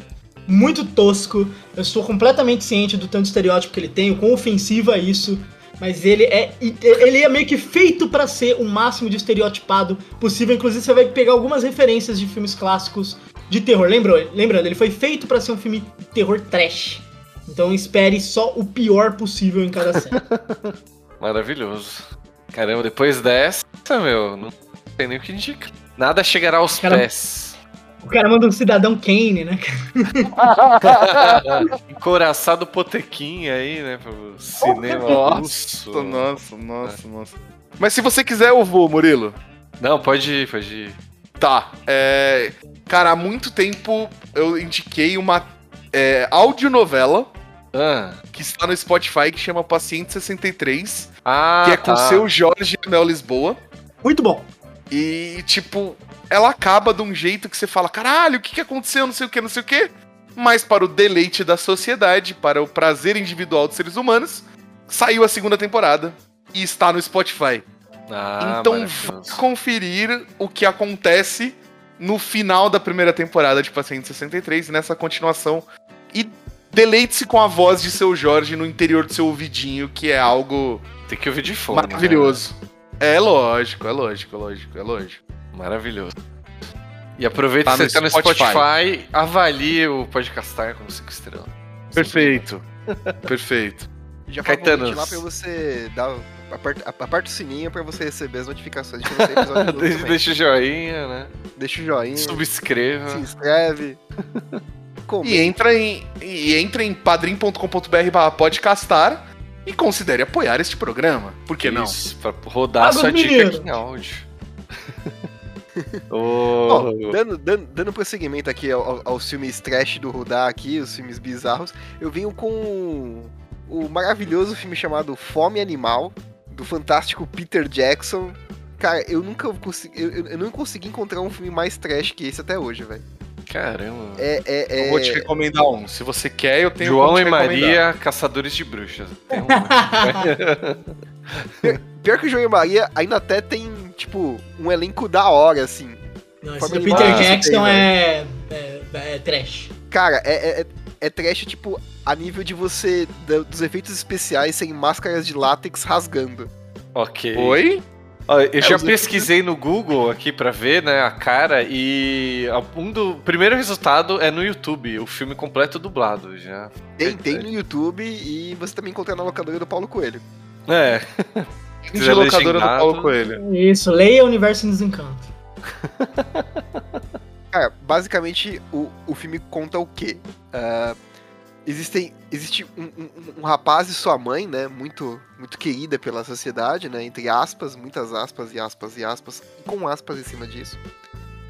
muito tosco. Eu estou completamente ciente do tanto estereótipo que ele tem, o quão ofensivo é isso. Mas ele é meio que feito pra ser o máximo de estereotipado possível. Inclusive, você vai pegar algumas referências de filmes clássicos de terror. Lembrando, ele foi feito pra ser um filme de terror trash. Então espere só o pior possível em cada cena. Maravilhoso. Caramba, depois dessa, meu, não tem nem o que indicar. Nada chegará aos pés. O cara manda um Cidadão Kane, né? Encoraçado Potequim aí, né? Pro cinema. Nossa. Mas se você quiser, eu vou, Murilo. Não, pode ir. Tá. Cara, há muito tempo eu indiquei uma audionovela que está no Spotify, que chama Paciente 63. Que é com o seu Jorge Mel Lisboa. Muito bom. E, tipo... Ela acaba de um jeito que você fala, caralho, o que aconteceu, não sei o que. Mas para o deleite da sociedade, para o prazer individual dos seres humanos, saiu a segunda temporada e está no Spotify. Então vá conferir o que acontece no final da primeira temporada de Paciente 63, nessa continuação. E deleite-se com a voz de seu Jorge no interior do seu ouvidinho, que é algo... Tem que ouvir de fome, maravilhoso. Né? É lógico. Maravilhoso. E aproveita que você está no Spotify, avalie o Podcastar como 5 estrelas. Perfeito. Já Caetano, lá pra você dar aperta o sininho pra você receber as notificações de quando tem episódio novo. Deixa o joinha, né? Subscreva. Se inscreve. E entra em padrim.com.br/podcastar e considere apoiar este programa. Por que não? Isso, pra rodar sua dica aqui em áudio. Oh. Bom, dando prosseguimento aqui aos filmes trash do Rudá aqui, os filmes bizarros, eu venho com o maravilhoso filme chamado Fome Animal, do fantástico Peter Jackson. Cara, eu não consegui encontrar um filme mais trash que esse até hoje, velho. Caramba. Eu vou te recomendar um. Se você quer, eu tenho João e Maria, Caçadores de Bruxas. Tem um. Pior que o João e Maria ainda até tem, tipo, um elenco da hora, assim. Não, esse do Peter Jackson é trash. Cara, é trash, tipo, a nível de você... Dos efeitos especiais sem máscaras de látex rasgando. Ok. Oi? Eu já pesquisei no Google aqui pra ver, né, a cara, e o primeiro resultado é no YouTube, o filme completo dublado já. Tem no YouTube e você também encontra na locadora do Paulo Coelho. De locadora do Paulo Coelho. Isso, leia o Universo em Desencanto. Cara, basicamente o filme conta o quê? Existe um rapaz e sua mãe, né, muito, muito querida pela sociedade, né, entre aspas, muitas aspas e aspas e aspas, com aspas em cima disso.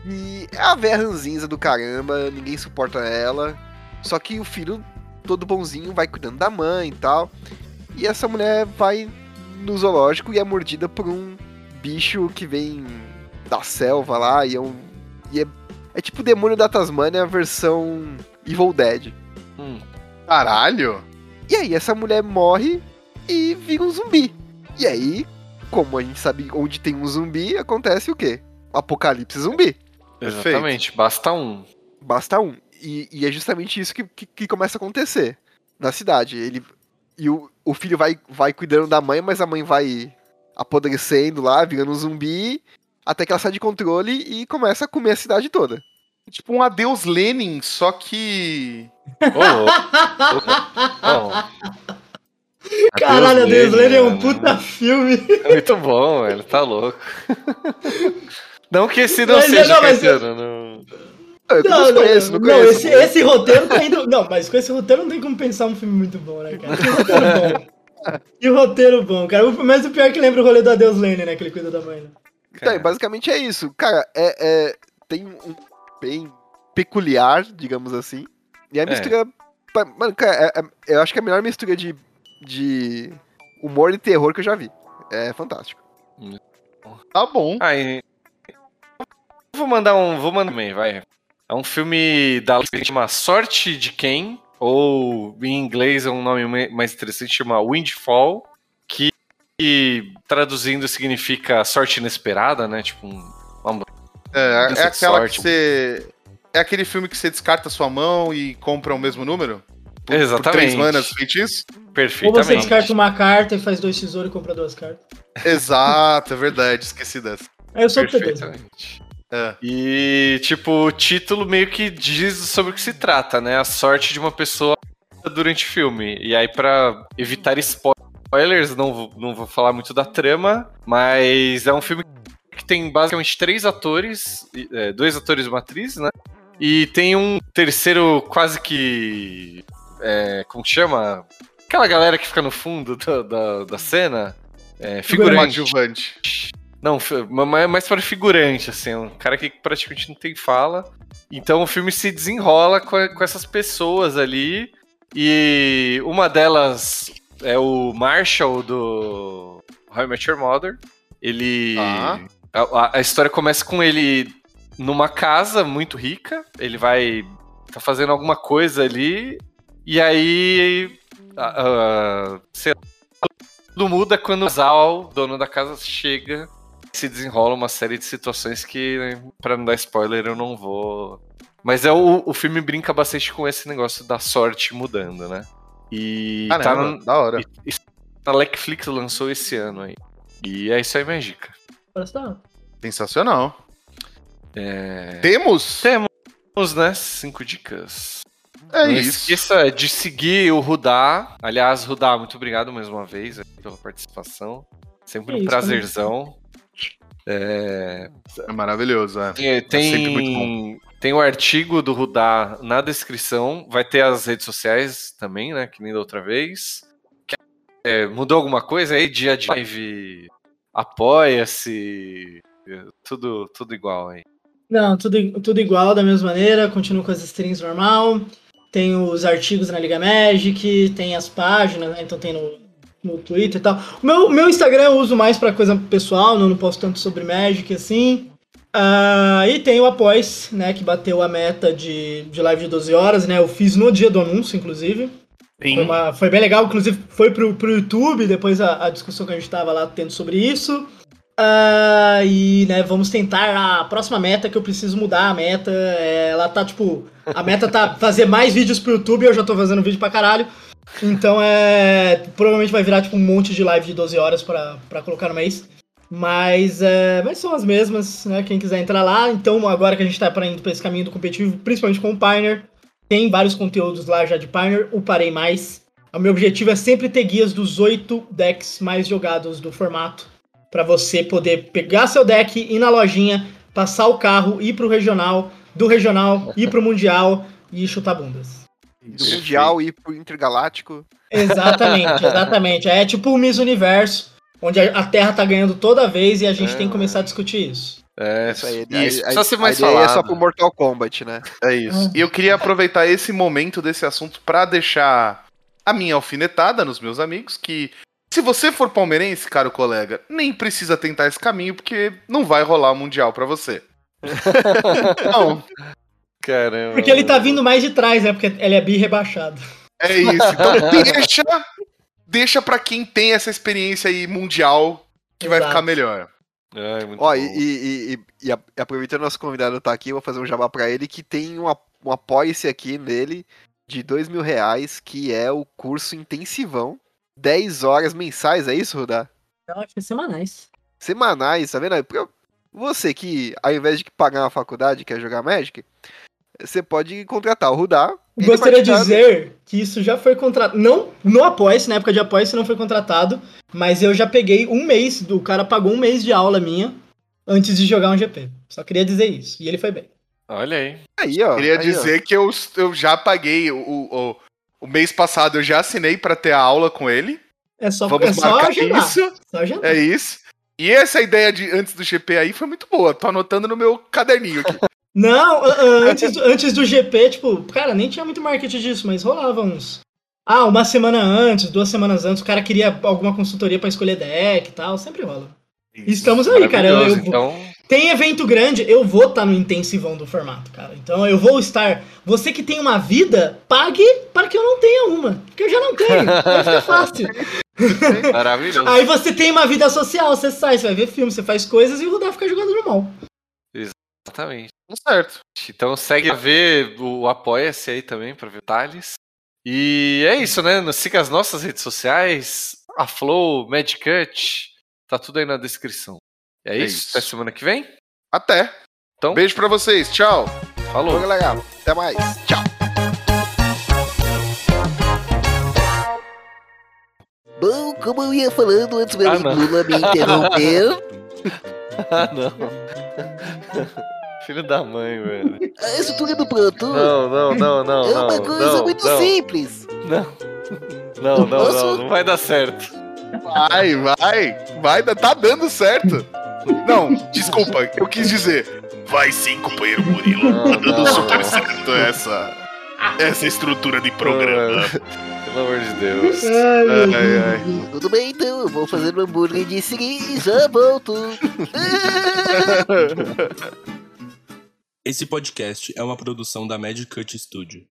E é a véia ranzinza do caramba, ninguém suporta ela, só que o filho todo bonzinho vai cuidando da mãe e tal, e essa mulher vai no zoológico e é mordida por um bicho que vem da selva lá, e é tipo o demônio da Tasmânia, a versão Evil Dead. Caralho! E aí, essa mulher morre e vira um zumbi. E aí, como a gente sabe onde tem um zumbi, acontece o quê? Apocalipse zumbi. Exatamente, perfeito. Basta um. E é justamente isso que começa a acontecer na cidade. O filho vai cuidando da mãe, mas a mãe vai apodrecendo lá, virando um zumbi, até que ela sai de controle e começa a comer a cidade toda. Tipo um adeus Lenin, só que... Caralho, Adeus Lenin é um puta filme. É muito bom, velho, tá louco. Não que esse não seja cristiano, não, esse roteiro tá indo... Não, mas com esse roteiro não tem como pensar um filme muito bom, né, cara? Que roteiro bom. Que roteiro bom, cara. Mas o pior é que lembra o rolê do Adeus Lenin, né, que ele cuida da mãe, né? Então, basicamente é isso. Cara, tem um... bem peculiar, digamos assim. E a mistura... Mano, cara, eu acho que é a melhor mistura de humor e terror que eu já vi. É fantástico. Tá bom. Aí, vou mandar também, vai. É um filme da Lula que chama Sorte de Quem, ou em inglês é um nome mais interessante, chama Windfall, que traduzindo significa sorte inesperada, né? Tipo uma... É aquela sorte. Que você... É aquele filme que você descarta sua mão e compra o mesmo número? Exatamente. Por 3 manas, feitiço? Perfeitamente. Ou você descarta uma carta e faz 2 tesouros e compra 2 cartas. Exato, é verdade, esqueci dessa. Eu sou perfeitamente. E, tipo, o título meio que diz sobre o que se trata, né? A sorte de uma pessoa durante o filme. E aí, pra evitar spoilers, não vou falar muito da trama, mas é um filme que tem basicamente 3 atores, 2 atores e uma atriz, né? E tem um terceiro quase que... como que chama? Aquela galera que fica no fundo da cena. Figurante. Adjuvante. Não, mais para figurante, assim. Um cara que praticamente não tem fala. Então o filme se desenrola com essas pessoas ali. E uma delas é o Marshall do How I Met Your Mother. Ele... Ah. A história começa com ele... numa casa muito rica, ele vai tá fazendo alguma coisa ali, e aí sei lá, tudo muda quando o casal, dono da casa, chega e se desenrola uma série de situações que, né, pra não dar spoiler, eu não vou... Mas o filme brinca bastante com esse negócio da sorte mudando, né? E tá da hora. E a Netflix lançou esse ano aí. E é isso aí, minha dica. Sensacional. Temos, né? 5 dicas. É isso. Não esqueça de seguir o Rudá. Aliás, Rudá, muito obrigado mais uma vez pela participação. Sempre um prazerzão. É maravilhoso, é. Tem sempre muito bom. Tem o artigo do Rudá na descrição. Vai ter as redes sociais também, né? Que nem da outra vez. Mudou alguma coisa aí? Dia de live, apoia-se. Tudo igual aí. Não, tudo igual, da mesma maneira, continuo com as streams normal, tem os artigos na Liga Magic, tem as páginas, né? Então tem no Twitter e tal. Meu Instagram eu uso mais pra coisa pessoal, não posto tanto sobre Magic assim. E tem o Após, né, que bateu a meta de live de 12 horas, né, eu fiz no dia do anúncio, inclusive. Sim. Foi bem legal, inclusive foi pro YouTube, depois a discussão que a gente tava lá tendo sobre isso. E, né, vamos tentar a próxima meta, que eu preciso mudar a meta. Ela tá, tipo, a meta tá fazer mais vídeos pro YouTube, eu já tô fazendo vídeo pra caralho. Então, provavelmente vai virar, tipo, um monte de live de 12 horas pra colocar no mês. Mas são as mesmas, né, quem quiser entrar lá. Então, agora que a gente tá indo pra esse caminho do competitivo, principalmente com o Pioneer, tem vários conteúdos lá já de Pioneer, o Parei Mais. O meu objetivo é sempre ter guias dos 8 decks mais jogados do formato. Pra você poder pegar seu deck, ir na lojinha, passar o carro, ir pro regional, do regional, ir pro mundial e chutar bundas. Do mundial ir pro intergaláctico. Exatamente. É tipo o Miss Universo, onde a Terra tá ganhando toda vez e a gente tem que começar a discutir isso. Isso aí. Só se mais falar. É só pro Mortal Kombat, né? É isso. E eu queria aproveitar esse momento desse assunto pra deixar a minha alfinetada nos meus amigos, que... Se você for palmeirense, caro colega, nem precisa tentar esse caminho, porque não vai rolar o Mundial pra você. Não. Caramba. Porque ele tá vindo mais de trás, né? Porque ele é bi-rebaixado. É isso. Então deixa pra quem tem essa experiência aí mundial, que vai ficar melhor. Ó, e aproveitando o nosso convidado tá aqui, eu vou fazer um jabá pra ele, que tem um apoia-se aqui nele de R$2.000, que é o curso intensivão. 10 horas mensais, é isso, Rudá? Eu acho que é semanais. Semanais, tá vendo? Você que, ao invés de pagar uma faculdade, quer jogar Magic, você pode contratar o Rudá. Gostaria de dizer que isso já foi contratado. Não no Apoia-se, na época de Apoia-se não foi contratado, mas eu já peguei um mês, o cara pagou um mês de aula minha antes de jogar um GP. Só queria dizer isso. E ele foi bem. Olha aí. Aí ó, queria aí, dizer ó. Que eu já paguei o mês passado, eu já assinei pra ter a aula com ele. É só pra é isso. E essa ideia de antes do GP aí foi muito boa. Tô anotando no meu caderninho aqui. Não, antes do GP, tipo, cara, nem tinha muito marketing disso, mas rolava uns... Ah, uma semana antes, 2 semanas antes, o cara queria alguma consultoria pra escolher deck e tal, sempre rola. Isso, estamos aí, cara. Eu então... Tem evento grande, eu vou estar no intensivão do formato, cara. Então eu vou estar... Você que tem uma vida, pague para que eu não tenha uma. Porque eu já não tenho, vai ficar fácil. Maravilhoso. Aí você tem uma vida social, você sai, você vai ver filme, você faz coisas e o Rudá fica jogando no mal. Exatamente. Certo. Então segue a ver o Apoia-se aí também para ver detalhes. E é isso, né? Siga as nossas redes sociais, a Flow, Magic Cut, tá tudo aí na descrição. É isso. Até semana que vem. Até. Então, beijo pra vocês. Tchau. Falou. Falou, galera. Até mais. Tchau. Bom, como eu ia falando antes, meu amigo Lula me interrompeu. Ah, não. Filho da mãe, velho. A estrutura do Pro Tour? Não. É uma coisa muito simples. Não vai dar certo. Vai, tá dando certo. Não, desculpa, eu quis dizer. Vai sim, companheiro Murilo. Tá dando super certo essa estrutura de programa. Pelo amor de Deus. Ai. Tudo bem, então. Eu vou fazer um hambúrguer de seguir e já volto. Esse podcast é uma produção da Magic Cut Studio.